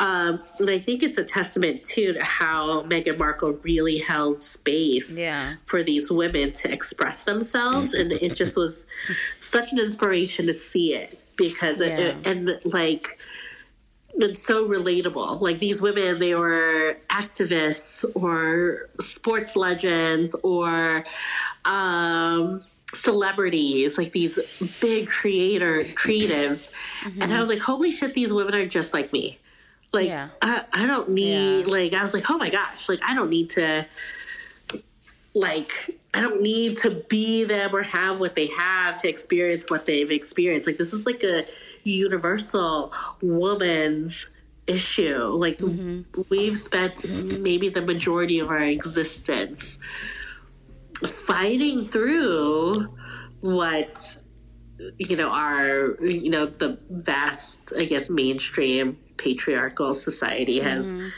Um, and I think it's a testament, too, to how Meghan Markle really held space yeah. for these women to express themselves. And it just was such an inspiration to see it. Because, yeah. it, and like, it's so relatable. Like, these women, they were activists or sports legends or um, celebrities, like these big creator creatives. Mm-hmm. And I was like, holy shit, these women are just like me. Like, yeah. I, I don't need, yeah. like, I was like, oh my gosh, like, I don't need to, like, I don't need to be them or have what they have to experience what they've experienced. Like, this is like a universal woman's issue. Like, mm-hmm. we've spent maybe the majority of our existence fighting through what, you know, our, you know, the vast, I guess, mainstream patriarchal society has mm-hmm.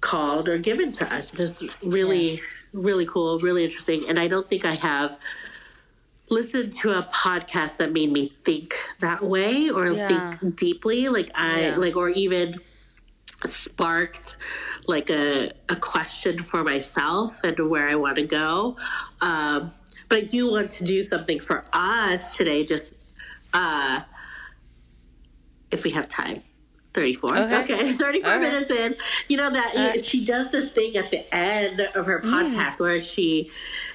called or given to us. It's really... Yeah. Really cool, really interesting. And I don't think I have listened to a podcast that made me think that way or yeah. think deeply. Like I yeah. like, or even sparked like a a question for myself and where I want to go. Um, but I do want to do something for us today, just uh if we have time. thirty-four. Okay. okay. thirty-four right. minutes in. You know that right. she does this thing at the end of her podcast mm. where she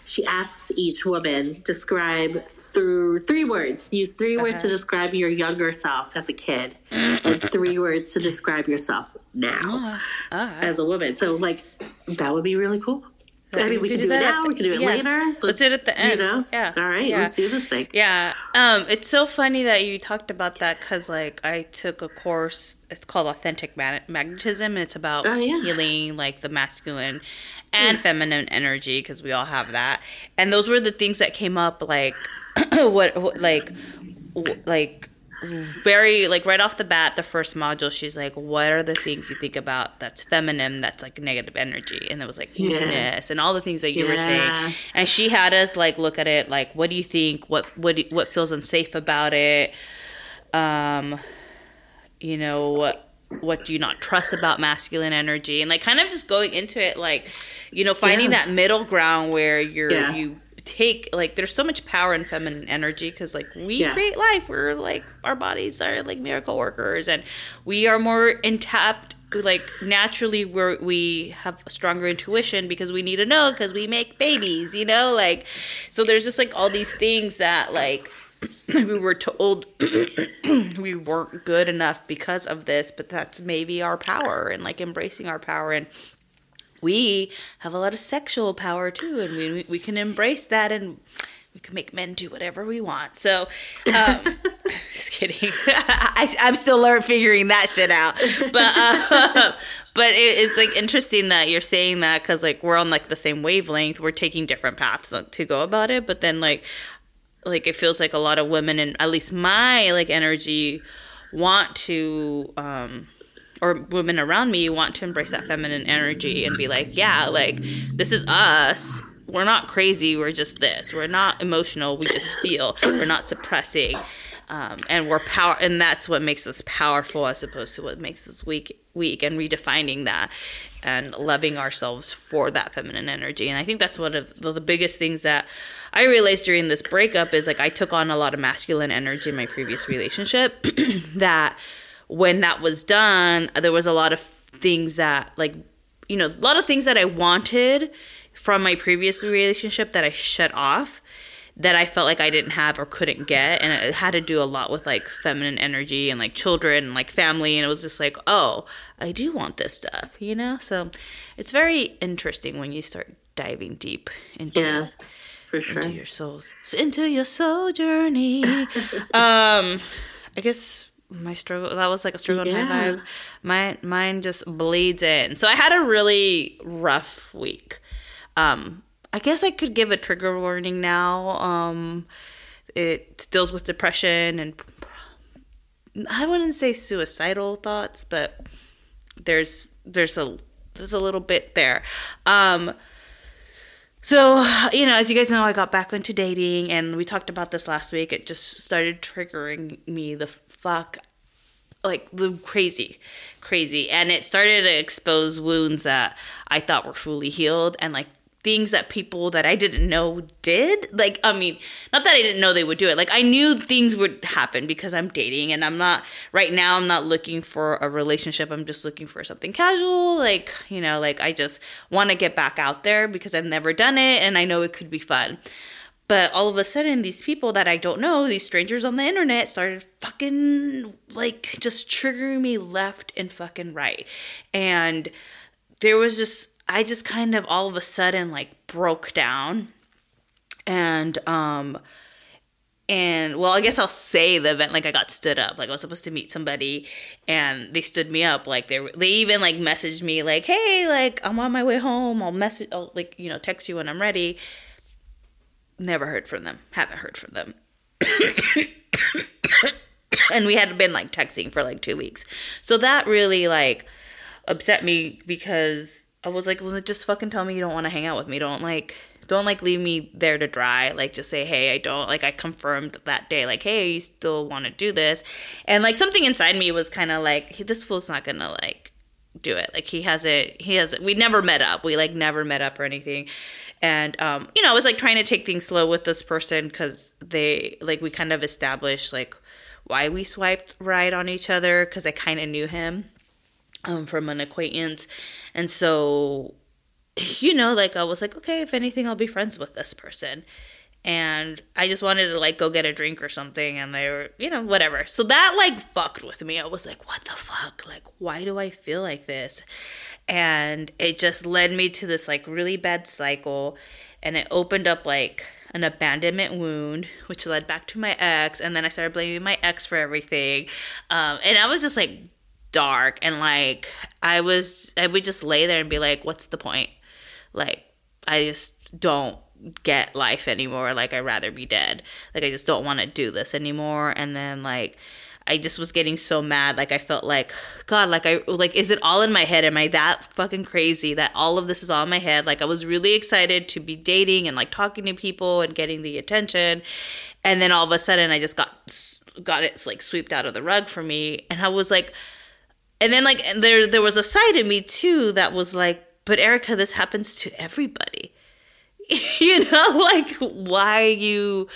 she asks each woman, describe through three words. Use three okay. words to describe your younger self as a kid and three words to describe yourself now oh, right. as a woman. So like that would be really cool. I mean, we can do, do it now. The, we can do it yeah. later. Let's, let's do it at the end. You know? Yeah. All right. Yeah. Let's do this thing. Yeah. Um, it's so funny that you talked about that because, like, I took a course. It's called Authentic Magnetism. And it's about oh, yeah. healing, like, the masculine and yeah. feminine energy because we all have that. And those were the things that came up, like, what, what, like, like, very, like, right off the bat, the first module, she's like, what are the things you think about that's feminine, that's, like, negative energy? And it was, like, goodness, yeah. and all the things that you yeah. were saying. And she had us, like, look at it, like, what do you think? What what what feels unsafe about it? Um, you know, what, what do you not trust about masculine energy? And, like, kind of just going into it, like, you know, finding yeah. that middle ground where you're yeah. you take, like, there's so much power in feminine energy because, like, we yeah. create life. We're like, our bodies are like miracle workers, and we are more in tapped, like, naturally we're, we have a stronger intuition because we need to know because we make babies, you know, like, so there's just, like, all these things that, like, we were told we weren't good enough because of this, but that's maybe our power, and, like, embracing our power. And we have a lot of sexual power too, and we we can embrace that, and we can make men do whatever we want. So, um, just kidding. I, I'm still learning, figuring that shit out. But uh, but it, it's like interesting that you're saying that because, like, we're on, like, the same wavelength. We're taking different paths to go about it, but then, like, like it feels like a lot of women, and at least my, like, energy, want to. Um, or women around me want to embrace that feminine energy and be like, yeah, like, this is us. We're not crazy. We're just this. We're not emotional. We just feel. We're not suppressing. Um, and we're power. And that's what makes us powerful as opposed to what makes us weak, weak and redefining that and loving ourselves for that feminine energy. And I think that's one of the, the biggest things that I realized during this breakup is, like, I took on a lot of masculine energy in my previous relationship that when that was done, there was a lot of things that, like, you know, a lot of things that I wanted from my previous relationship that I shut off, that I felt like I didn't have or couldn't get. And it had to do a lot with, like, feminine energy and, like, children and, like, family. And it was just like, oh, I do want this stuff, you know? So it's very interesting when you start diving deep into yeah. for sure. into your souls. So into your soul journey. um, I guess... my struggle, that was like a struggle yeah. in my vibe. My, mine just bleeds in. So I had a really rough week. Um, I guess I could give a trigger warning now. Um, it deals with depression and I wouldn't say suicidal thoughts, but there's, there's a, there's a little bit there. Um, So, you know, as you guys know, I got back into dating, and we talked about this last week. It just started triggering me the fuck, like, the crazy, crazy. And it started to expose wounds that I thought were fully healed, and, like, things that people that I didn't know did. Like, I mean, not that I didn't know they would do it. Like, I knew things would happen because I'm dating, and I'm not, right now, I'm not looking for a relationship. I'm just looking for something casual. Like, you know, like, I just want to get back out there because I've never done it, and I know it could be fun. But all of a sudden, these people that I don't know, these strangers on the internet, started fucking, like, just triggering me left and fucking right. And there was just... I just kind of all of a sudden, like, broke down, and um, and well, I guess I'll say the event, like, I got stood up, like, I was supposed to meet somebody, and they stood me up, like, they they even, like, messaged me, like, hey, like, I'm on my way home, I'll message, I'll, like, you know, text you when I'm ready. Never heard from them, haven't heard from them. And we had been, like, texting for, like, two weeks, so that really, like, upset me because I was like, well, just fucking tell me you don't want to hang out with me. Don't, like, don't, like, leave me there to dry. Like, just say, hey, I don't, like, I confirmed that day, like, hey, you still want to do this? And, like, something inside me was kind of like, hey, this fool's not going to, like, do it. Like, he hasn't, he hasn't, we never met up. We, like, never met up or anything. And, um, you know, I was, like, trying to take things slow with this person because they, like, we kind of established, like, why we swiped right on each other because I kind of knew him um, from an acquaintance. And so, you know, like, I was like, okay, if anything, I'll be friends with this person. And I just wanted to, like, go get a drink or something. And they were, you know, whatever. So that, like, fucked with me. I was like, what the fuck? Like, why do I feel like this? And it just led me to this, like, really bad cycle. And it opened up, like, an abandonment wound, which led back to my ex. And then I started blaming my ex for everything. Um, and I was just, like, dark. And, like, I was, I would just lay there and be like, what's the point? Like, I just don't get life anymore. Like, I'd rather be dead. Like, I just don't want to do this anymore. And then, like, I just was getting so mad. Like, I felt like, God, like, I, like, is it all in my head? Am I that fucking crazy that all of this is all in my head? Like, I was really excited to be dating and, like, talking to people and getting the attention. And then all of a sudden I just got, got it, like, swept out of the rug for me. And I was like, and then, like, there, there was a side of me too that was like, but Erica, this happens to everybody. You know, like, why are you,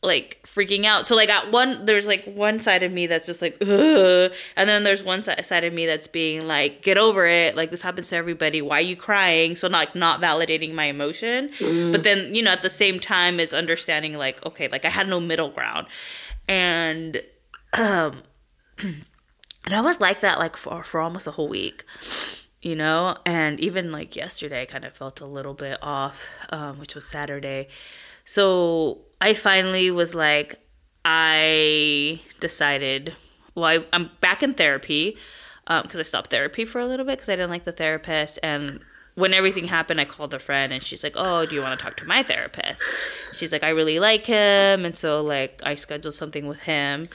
like, freaking out? So, like, at one, there's, like, one side of me that's just, like, ugh. And then there's one side of me that's being, like, get over it. Like, this happens to everybody. Why are you crying? So, not, like, not validating my emotion. Mm. But then, you know, at the same time is understanding, like, okay, like, I had no middle ground. And, um, and I was like that, like, for, for almost a whole week. You know, and even like yesterday, I kind of felt a little bit off, um, which was Saturday. So I finally was like, I decided, well, I, I'm back in therapy because um, I stopped therapy for a little bit because I didn't like the therapist. And when everything happened, I called a friend and she's like, oh, do you want to talk to my therapist? She's like, I really like him. And so like I scheduled something with him.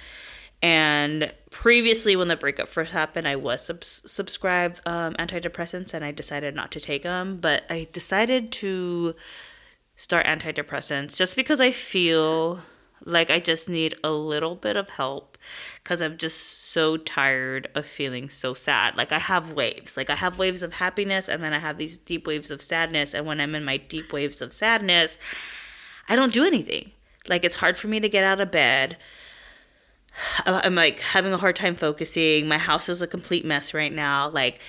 And previously when the breakup first happened, I was sub- subscribed um, antidepressants and I decided not to take them. But I decided to start antidepressants just because I feel like I just need a little bit of help because I'm just so tired of feeling so sad. Like I have waves. Like I have waves of happiness and then I have these deep waves of sadness. And when I'm in my deep waves of sadness, I don't do anything. Like it's hard for me to get out of bed. I'm like having a hard time focusing. My house is a complete mess right now. Like,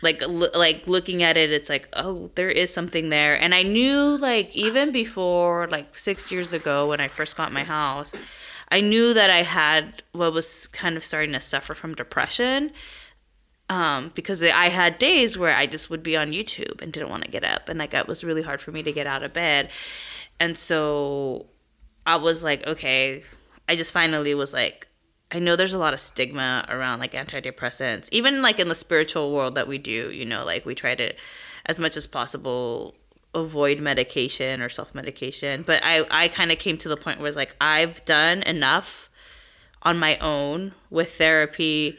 like, l- like looking at it, it's like, oh, there is something there. And I knew like even before like six years ago when I first got my house, I knew that I had what was kind of starting to suffer from depression. Um, because I had days where I just would be on YouTube and didn't want to get up. And like, it was really hard for me to get out of bed. And so I was like, okay, I just finally was like, I know there's a lot of stigma around like antidepressants, even like in the spiritual world that we do, you know, like we try to as much as possible avoid medication or self-medication. But I, I kind of came to the point where it's like, I've done enough on my own with therapy.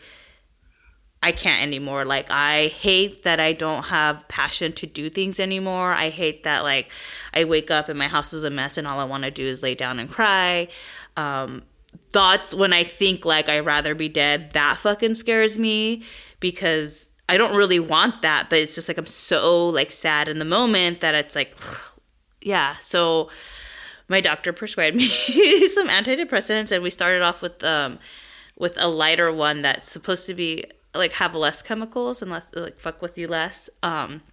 I can't anymore. Like, I hate that I don't have passion to do things anymore. I hate that, like, I wake up and my house is a mess and all I want to do is lay down and cry. Um, thoughts when I think, like, I'd rather be dead, that fucking scares me because I don't really want that. But it's just, like, I'm so, like, sad in the moment that it's, like, yeah. So my doctor prescribed me some antidepressants and we started off with um with a lighter one that's supposed to be like have less chemicals and less like fuck with you less. Um,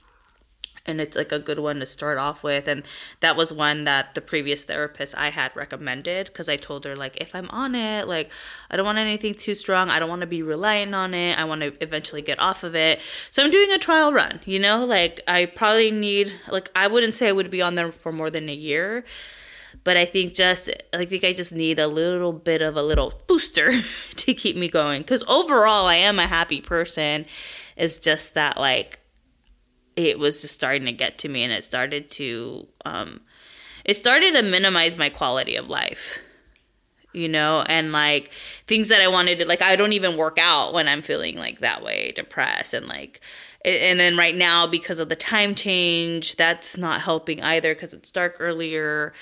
and it's like a good one to start off with. And that was one that the previous therapist I had recommended because I told her like, if I'm on it, like I don't want anything too strong. I don't want to be reliant on it. I want to eventually get off of it. So I'm doing a trial run, you know, like I probably need, like, I wouldn't say I would be on there for more than a year, but I think just, I think I just need a little bit of a little booster to keep me going. Because overall, I am a happy person. It's just that, like, it was just starting to get to me. And it started to, um, it started to minimize my quality of life. You know? And, like, things that I wanted to, like, I don't even work out when I'm feeling, like, that way, depressed. And, like, and then right now, because of the time change, that's not helping either because it's dark earlier.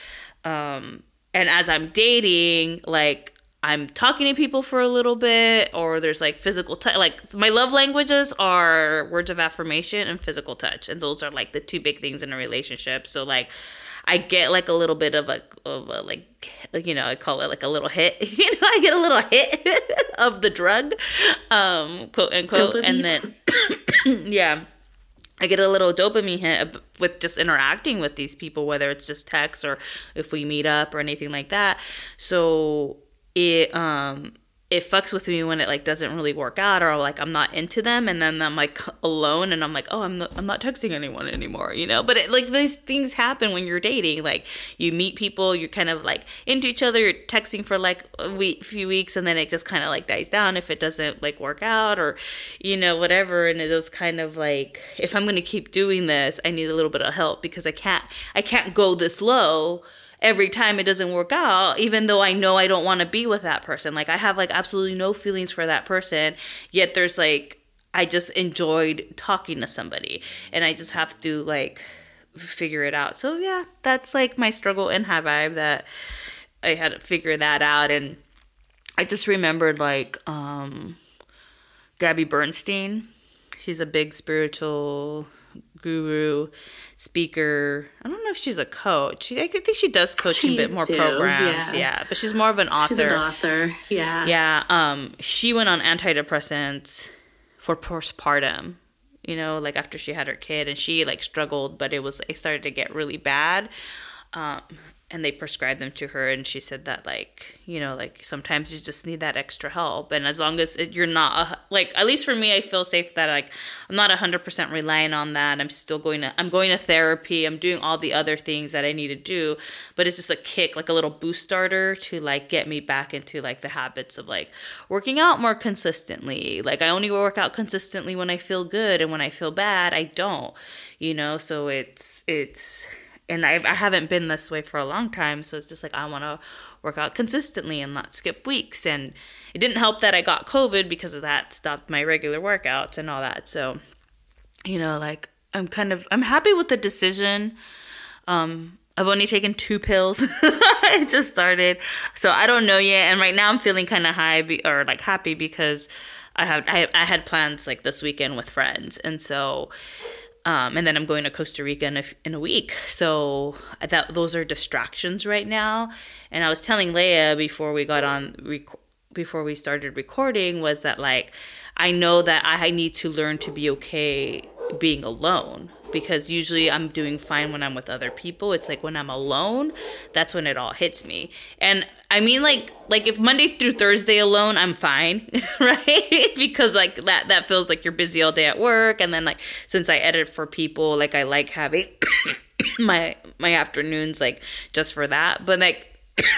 Um, and as I'm dating, like, I'm talking to people for a little bit, or there's like physical touch. Like my love languages are words of affirmation and physical touch. And those are like the two big things in a relationship. So like I get like a little bit of a, of a like, like, you know, I call it like a little hit, you know, I get a little hit of the drug, um, quote unquote. Dopamine. And then, yeah, I get a little dopamine hit with just interacting with these people, whether it's just text or if we meet up or anything like that. So it um it fucks with me when it like doesn't really work out, or like I'm not into them, and then I'm like alone and I'm like, oh, I'm not, I'm not texting anyone anymore, you know. But it, like these things happen when you're dating. Like you meet people, you're kind of like into each other, you're texting for like a week, few weeks, and then it just kind of like dies down if it doesn't like work out, or you know, whatever. And it was kind of like, if I'm gonna keep doing this, I need a little bit of help, because I can't I can't go this low every time it doesn't work out, even though I know I don't want to be with that person. Like I have like absolutely no feelings for that person, yet there's like, I just enjoyed talking to somebody, and I just have to like figure it out. So yeah, that's like my struggle in high vibe, that I had to figure that out. And I just remembered like um, Gabby Bernstein. She's a big spiritual guru, speaker. I don't know if she's a coach. She, I think she does coaching, she a bit more to, programs. Yeah. yeah, but she's more of an author. She's an author. Yeah. Yeah. Um, she went on antidepressants for postpartum, you know, like after she had her kid, and she like struggled, but it was, it started to get really bad. Um, and they prescribed them to her, and she said that like, you know, like sometimes you just need that extra help. And as long as it, you're not a, like, at least for me, I feel safe that like I'm not one hundred percent relying on that. I'm still going to I'm going to therapy. I'm doing all the other things that I need to do, but it's just a kick, like a little boost starter to like get me back into like the habits of like working out more consistently. Like I only work out consistently when I feel good, and when I feel bad, I don't. You know, so it's it's. And I've, I haven't been this way for a long time. So it's just like, I want to work out consistently and not skip weeks. And it didn't help that I got COVID, because of that stopped my regular workouts and all that. So, you know, like I'm kind of, I'm happy with the decision. Um, I've only taken two pills. It just started. So I don't know yet. And right now I'm feeling kind of high be, or like happy, because I have, I, I had plans like this weekend with friends. And so Um, and then I'm going to Costa Rica in a, in a week. So I thought those are distractions right now. And I was telling Leia before we got on, rec- before we started recording, was that like, I know that I need to learn to be okay being alone, because usually I'm doing fine when I'm with other people. It's like when I'm alone, that's when it all hits me. And I mean, like, like if Monday through Thursday alone, I'm fine, right? Because like that, that feels like you're busy all day at work. And then like, since I edit for people, like I like having my, my afternoons, like just for that. But like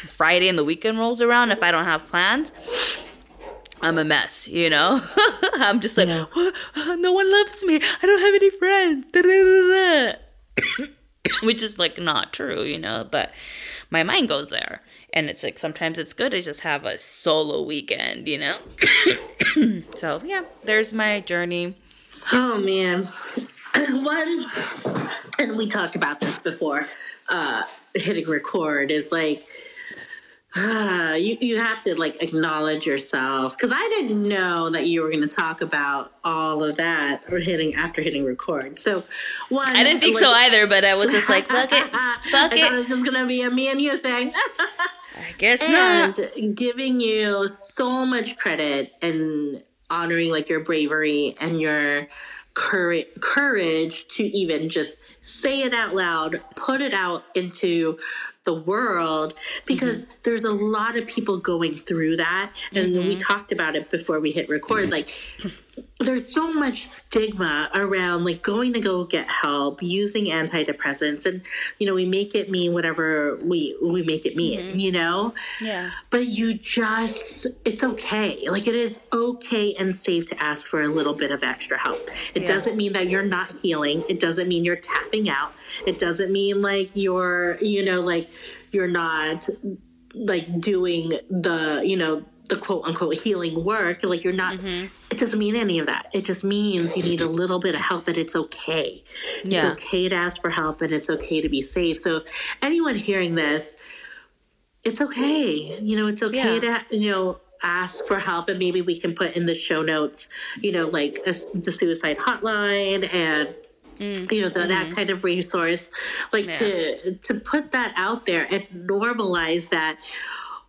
Friday and the weekend rolls around, if I don't have plans, I'm a mess, you know? I'm just like, yeah. oh, no one loves me. I don't have any friends. Da, da, da, da. Which is like not true, you know? But my mind goes there. And it's like, sometimes it's good to just have a solo weekend, you know? So, yeah, there's my journey. Oh, man. One, and we talked about this before, uh, hitting record is like, Uh, you, you have to, like, acknowledge yourself. Because I didn't know that you were going to talk about all of that or hitting after hitting record. So, one... I didn't think like, so either, but I was just like, fuck it, fuck I it. I thought it was just going to be a me and you thing. I guess and not. And giving you so much credit and honoring, like, your bravery and your cur- courage to even just say it out loud, put it out into the world, because mm-hmm. there's a lot of people going through that. And mm-hmm. we talked about it before we hit record. Like there's so much stigma around like going to go get help, using antidepressants, and, you know, we make it mean whatever we, we make it mean, mm-hmm. you know? Yeah. But you just, it's okay. Like it is okay and safe to ask for a little bit of extra help. It yeah. doesn't mean that you're not healing. It doesn't mean you're tapping out. It doesn't mean like you're, you know, like, you're not like doing the, you know, the quote unquote healing work. Like you're not, mm-hmm. it doesn't mean any of that. It just means you need a little bit of help, and it's okay. It's yeah. okay to ask for help, and it's okay to be safe. So if anyone hearing this it's okay. You know, it's okay yeah. to, you know, ask for help, and maybe we can put in the show notes, you know, like a, the suicide hotline and, mm-hmm. you know, the, that kind of resource, like yeah. to, to put that out there and normalize that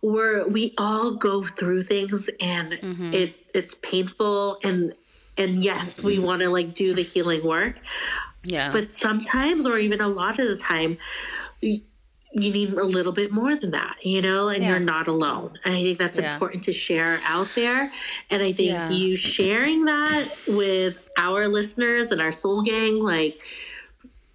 we're, we all go through things, and mm-hmm. it it's painful. And, and yes, we want to like do the healing work. Yeah. But sometimes, or even a lot of the time, you need a little bit more than that, you know, and yeah. you're not alone. And I think that's yeah. important to share out there. And I think yeah. you sharing that with our listeners and our soul gang, like,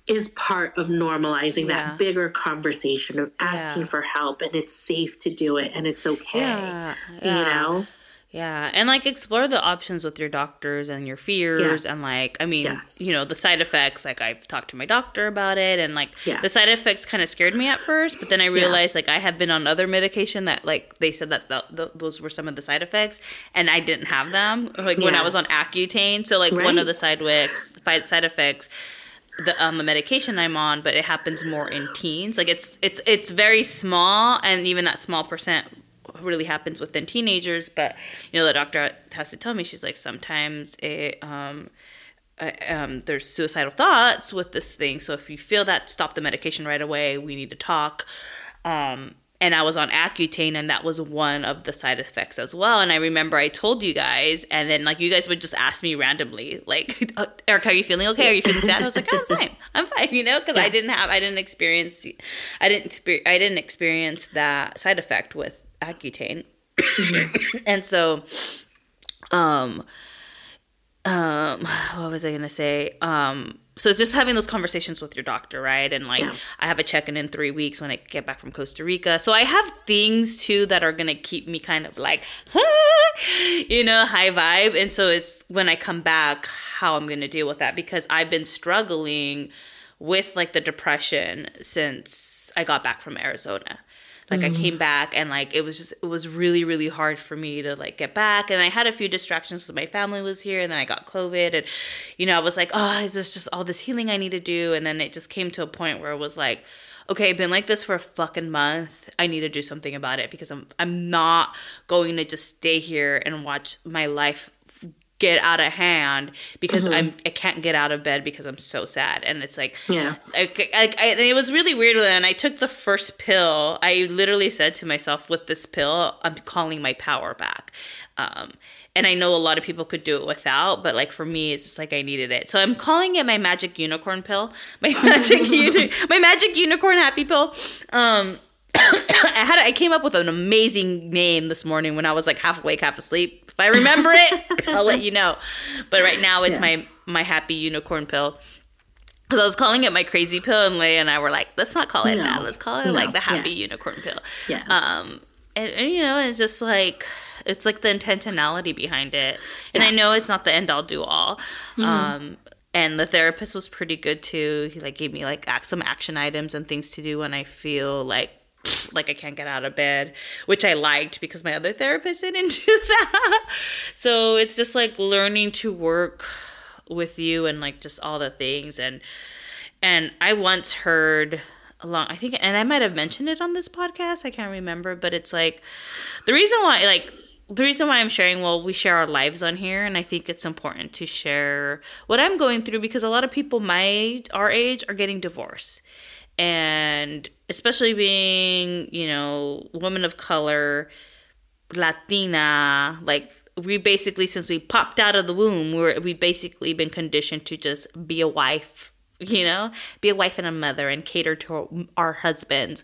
is part of normalizing yeah. that bigger conversation of asking yeah. for help, and it's safe to do it, and it's okay, yeah. Yeah. you know? Yeah, and, like, explore the options with your doctors and your fears yeah. and, like, I mean, yes. you know, the side effects. Like, I've talked to my doctor about it, and, like, yeah. the side effects kind of scared me at first, but then I realized, yeah. like, I have been on other medication that, like, they said that th- th- those were some of the side effects, and I didn't have them, like, yeah. when I was on Accutane. So, like, right. one of the side effects, side effects, the um the medication I'm on, but it happens more in teens. Like, it's it's it's very small, and even that small percent really happens within teenagers. But, you know, the doctor has to tell me, she's like, sometimes it um, uh, um there's suicidal thoughts with this thing, so if you feel that, stop the medication right away, we need to talk. Um and I was on Accutane, and that was one of the side effects as well. And I remember I told you guys, and then, like, you guys would just ask me randomly, like, oh, Erica, are you feeling okay? Are you feeling sad? I was like, oh, I'm fine. I'm fine, you know, because yeah. I didn't have I didn't experience I didn't I didn't experience that side effect with Accutane. And so um um what was I gonna say um so it's just having those conversations with your doctor, right? And, like, yeah. I have a check-in in three weeks when I get back from Costa Rica. So I have things, too, that are going to keep me kind of like, ah! you know, high vibe. And so it's when I come back how I'm going to deal with that, because I've been struggling with, like, the depression since I got back from Arizona. Like, mm. I came back, and, like, it was just, it was really, really hard for me to, like, get back. And I had a few distractions because my family was here, and then I got COVID, and, you know, I was like, oh, is this just all this healing I need to do? And then it just came to a point where it was like, okay, I've been like this for a fucking month. I need to do something about it, because I'm, I'm not going to just stay here and watch my life get out of hand, because mm-hmm. I'm I can't get out of bed because I'm so sad. And it's like, yeah, I, I, I, and it was really weird. When I took the first pill, I literally said to myself, with this pill, I'm calling my power back. Um, and I know a lot of people could do it without, but, like, for me, it's just like I needed it. So I'm calling it my magic unicorn pill, my magic uni- my magic unicorn happy pill. Um, I had I came up with an amazing name this morning when I was, like, half awake, half asleep. If I remember it, I'll let you know. But right now it's yeah. my my happy unicorn pill, because I was calling it my crazy pill, and Leia and I were like, let's not call it no. that. Let's call it no. like the happy yeah. unicorn pill. Yeah. Um. And, and you know, it's just like, it's like the intentionality behind it, and yeah. I know it's not the end all do all. Mm-hmm. Um. And the therapist was pretty good too. He, like, gave me, like, some action items and things to do when I feel like. Like, I can't get out of bed, which I liked, because my other therapist didn't do that. So it's just, like, learning to work with you, and, like, just all the things. And and I once heard along, I think, and I might have mentioned it on this podcast, I can't remember, but it's like, the reason why, like, the reason why I'm sharing, well, we share our lives on here, and I think it's important to share what I'm going through, because a lot of people my our age are getting divorced. And especially being, you know, women of color, Latina, like, we basically, since we popped out of the womb, we're, we've basically been conditioned to just be a wife, you know, be a wife and a mother and cater to our husbands.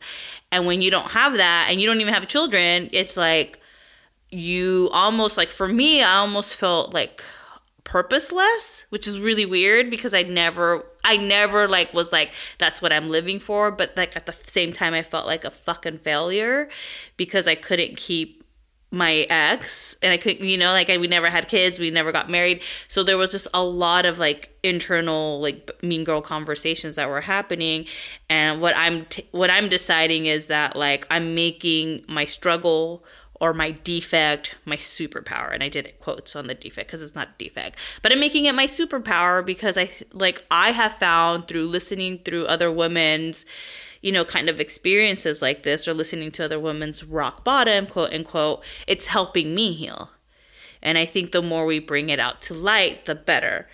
And when you don't have that, and you don't even have children, it's like you almost, like, for me, I almost felt like purposeless, which is really weird, because I never, I never like was like, that's what I'm living for. But, like, at the same time, I felt like a fucking failure, because I couldn't keep my ex, and I couldn't, you know, like, I, we never had kids, we never got married. So there was just a lot of, like, internal, like, mean girl conversations that were happening. And what I'm, t- what I'm deciding is that, like, I'm making my struggle or my defect, my superpower. And I did it quotes on the defect because it's not a defect. But I'm making it my superpower because I like I have found through listening through other women's, you know, kind of experiences like this, or listening to other women's rock bottom, quote unquote, it's helping me heal. And I think the more we bring it out to light, the better.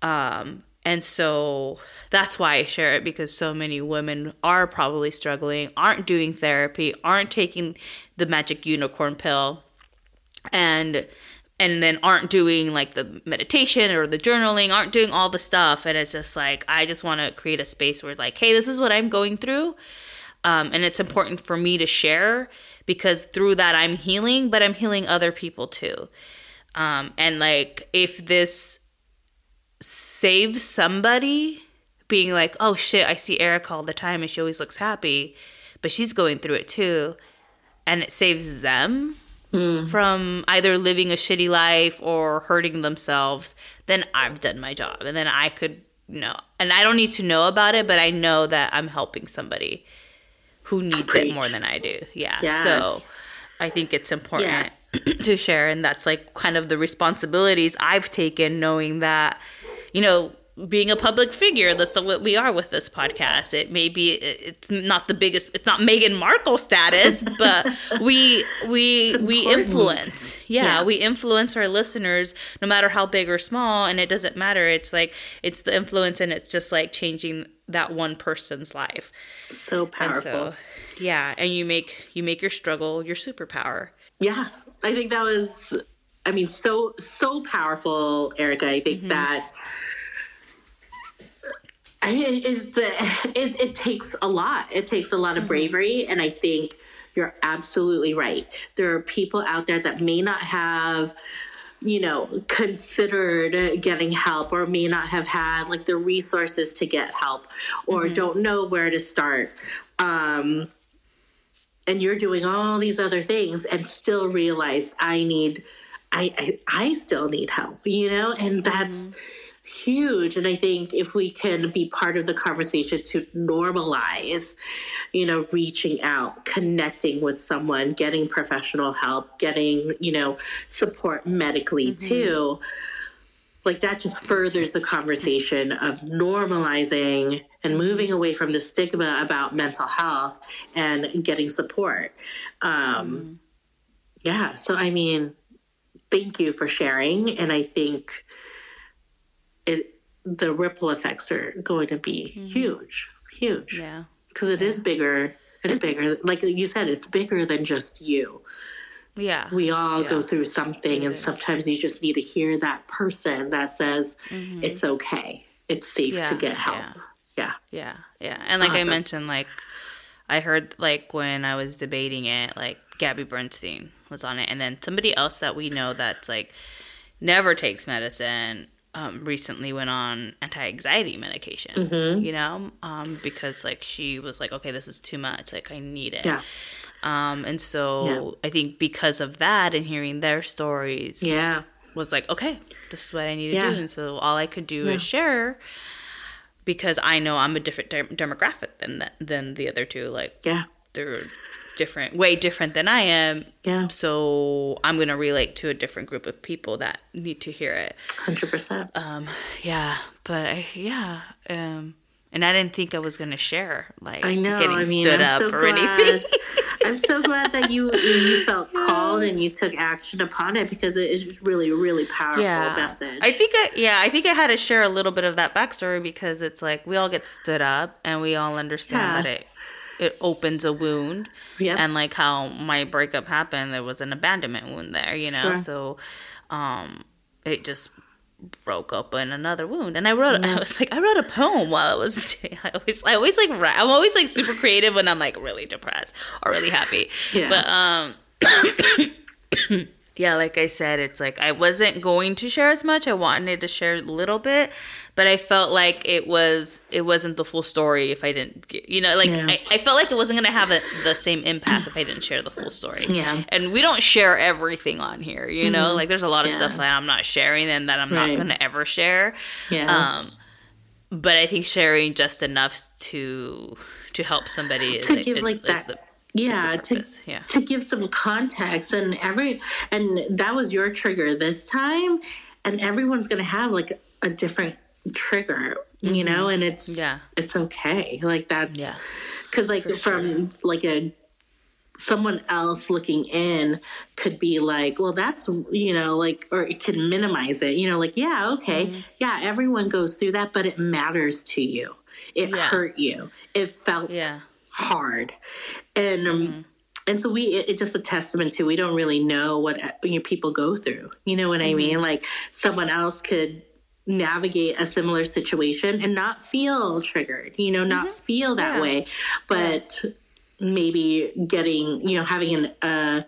Um, and so that's why I share it, because so many women are probably struggling, aren't doing therapy, aren't taking the magic unicorn pill, and and then aren't doing like the meditation or the journaling, aren't doing all the stuff. And it's just like, I just want to create a space where like, hey, this is what I'm going through. Um, and it's important for me to share, because through that I'm healing, but I'm healing other people too. Um, and like, if this saves somebody, being like, oh shit, I see Erica all the time and she always looks happy, but she's going through it too. And it saves them Mm. from either living a shitty life or hurting themselves, then I've done my job. And then I could know. And I don't need to know about it, but I know that I'm helping somebody who needs Great. It more than I do. Yeah. Yes. So I think it's important yes. to share. And that's like kind of the responsibilities I've taken, knowing that, you know, being a public figure, that's what we are with this podcast. It may be, it's not the biggest, it's not Meghan Markle status, but we we we influence. Yeah, yeah, we influence our listeners, no matter how big or small, and it doesn't matter. It's like, it's the influence, and it's just like changing that one person's life. So powerful. And so, yeah, and you make you make your struggle your superpower. Yeah, I think that was, I mean, so so powerful, Erica. I think mm-hmm. that. It, it, it takes a lot. It takes a lot of bravery. And I think you're absolutely right. There are people out there that may not have, you know, considered getting help, or may not have had like the resources to get help, or mm-hmm. don't know where to start. Um, and you're doing all these other things and still realized I need, I, I, I still need help, you know, and that's, mm-hmm. huge. And I think if we can be part of the conversation to normalize, you know, reaching out, connecting with someone, getting professional help, getting, you know, support medically mm-hmm. too, like that just furthers the conversation of normalizing and moving away from the stigma about mental health and getting support. Um, mm-hmm. Yeah. So, I mean, thank you for sharing. And I think It, the ripple effects are going to be mm-hmm. huge, huge. Yeah. Because it yeah. is bigger. It is bigger. Like you said, it's bigger than just you. Yeah. We all yeah. go through something, and sometimes you just need to hear that person that says, mm-hmm. it's okay. It's safe yeah. to get help. Yeah. Yeah. Yeah. yeah. And like awesome. I mentioned, like I heard like when I was debating it, like Gabby Bernstein was on it. And then somebody else that we know that's like never takes medicine Um, recently went on anti-anxiety medication, mm-hmm. you know, um, because like she was like, okay, this is too much. Like I need it. Yeah. Um, and so yeah. I think because of that and hearing their stories yeah. was like, okay, this is what I need yeah. to do. And so all I could do yeah. is share, because I know I'm a different de- demographic than, that, than the other two. Like yeah. they're different, way different than I am. Yeah. So I'm going to relate to a different group of people that need to hear it. one hundred percent. Um, yeah. But I, yeah. Um, and I didn't think I was going to share, like, I know. getting I mean, stood I'm up so or glad. anything. I'm so glad that you, you felt yeah. called and you took action upon it, because it is really, really powerful yeah. message. I think I, yeah, I think I had to share a little bit of that backstory, because it's like, we all get stood up and we all understand yeah. that it, it opens a wound yep. and like how my breakup happened, there was an abandonment wound there, you know, sure. so um it just broke open another wound. And I wrote mm. I was like I wrote a poem while it was I always I always like write, I'm always like super creative when I'm like really depressed or really happy yeah. but um yeah, like I said, it's like I wasn't going to share as much. I wanted to share a little bit, but I felt like it was it wasn't the full story if I didn't get, you know, like yeah. I, I felt like it wasn't going to have a, the same impact if I didn't share the full story. Yeah. And we don't share everything on here, you know, mm-hmm. like there's a lot of yeah. stuff that I'm not sharing and that I'm right. not going to ever share. Yeah. Um, but I think sharing just enough to to help somebody is, to give, is, like is that. The, Yeah to, yeah, to give some context. And every and that was your trigger this time, and everyone's going to have like a different trigger, mm-hmm. you know, and it's yeah. it's okay. Like that's yeah. cuz like For from sure. like a someone else looking in could be like, well, that's, you know, like, or it can minimize it, you know, like, yeah, okay. Mm-hmm. Yeah, everyone goes through that, but it matters to you. It yeah. hurt you. It felt yeah. hard. And um, mm-hmm. and so we, it, it's just a testament to, we don't really know what you know, people go through. You know what mm-hmm. I mean? Like someone else could navigate a similar situation and not feel triggered, you know, not mm-hmm. feel that yeah. way. But yeah. maybe getting, you know, having an, uh,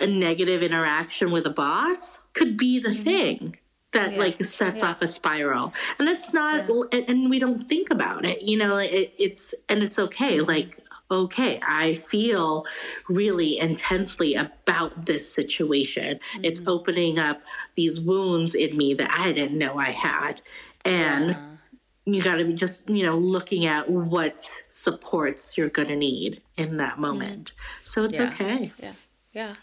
a negative interaction with a boss could be the mm-hmm. thing that yeah. like sets yeah. off a spiral. And it's not, yeah. and, and we don't think about it, you know, it, it's, and it's okay. Mm-hmm. Like, okay, I feel really intensely about this situation. Mm-hmm. It's opening up these wounds in me that I didn't know I had. And yeah. you got to be just, you know, looking at what supports you're going to need in that moment. So it's yeah. okay. Yeah. Yeah.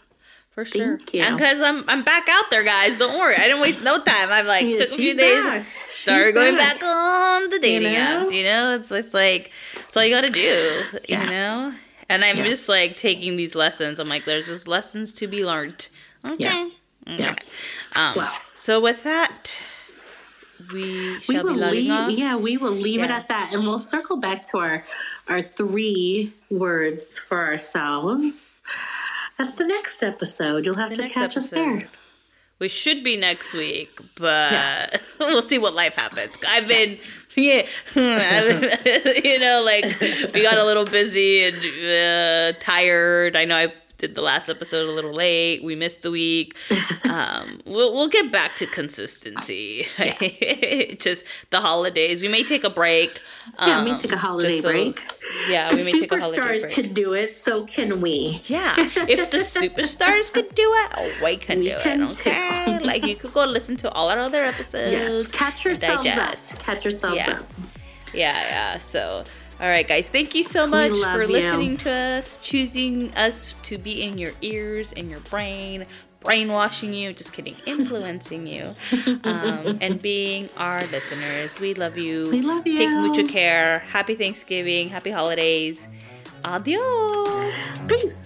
For sure. Thank you. And because I'm, I'm back out there, guys. Don't worry. I didn't waste no time. I like took a few She's days, back. started She's going back. back on the dating you know? apps, you know, it's, it's like, it's all you got to do, yeah. you know? And I'm yeah. just like taking these lessons. I'm like, there's just lessons to be learned. Okay. Yeah. Okay. yeah. Um, well, so with that, We, shall we will be leave. Off. Yeah, we will leave yeah. it at that, and we'll circle back to our our three words for ourselves at the next episode. You'll have the to catch episode. us there. We should be next week, but yeah. we'll see what life happens. I've been, yes. yeah, I've been, you know, like we got a little busy and uh, tired. I know I did the last episode a little late. We missed the week. Um, we'll we'll get back to consistency. Yeah. Just the holidays. We may take a break. Yeah, um, we may take a holiday so, break. Yeah, we may take a holiday break. The superstars could do it, so can we. Yeah, if the superstars could do it, oh, we can we do can it. Okay, like you could go listen to all our other episodes. Yes, catch yourselves up. Catch yourselves yeah. up. Yeah, yeah. So. All right, guys, thank you so much for you. listening to us, choosing us to be in your ears, in your brain, brainwashing you, just kidding, influencing you, um, and being our listeners. We love you. We love you. Take mucho care. Happy Thanksgiving. Happy holidays. Adios. Peace.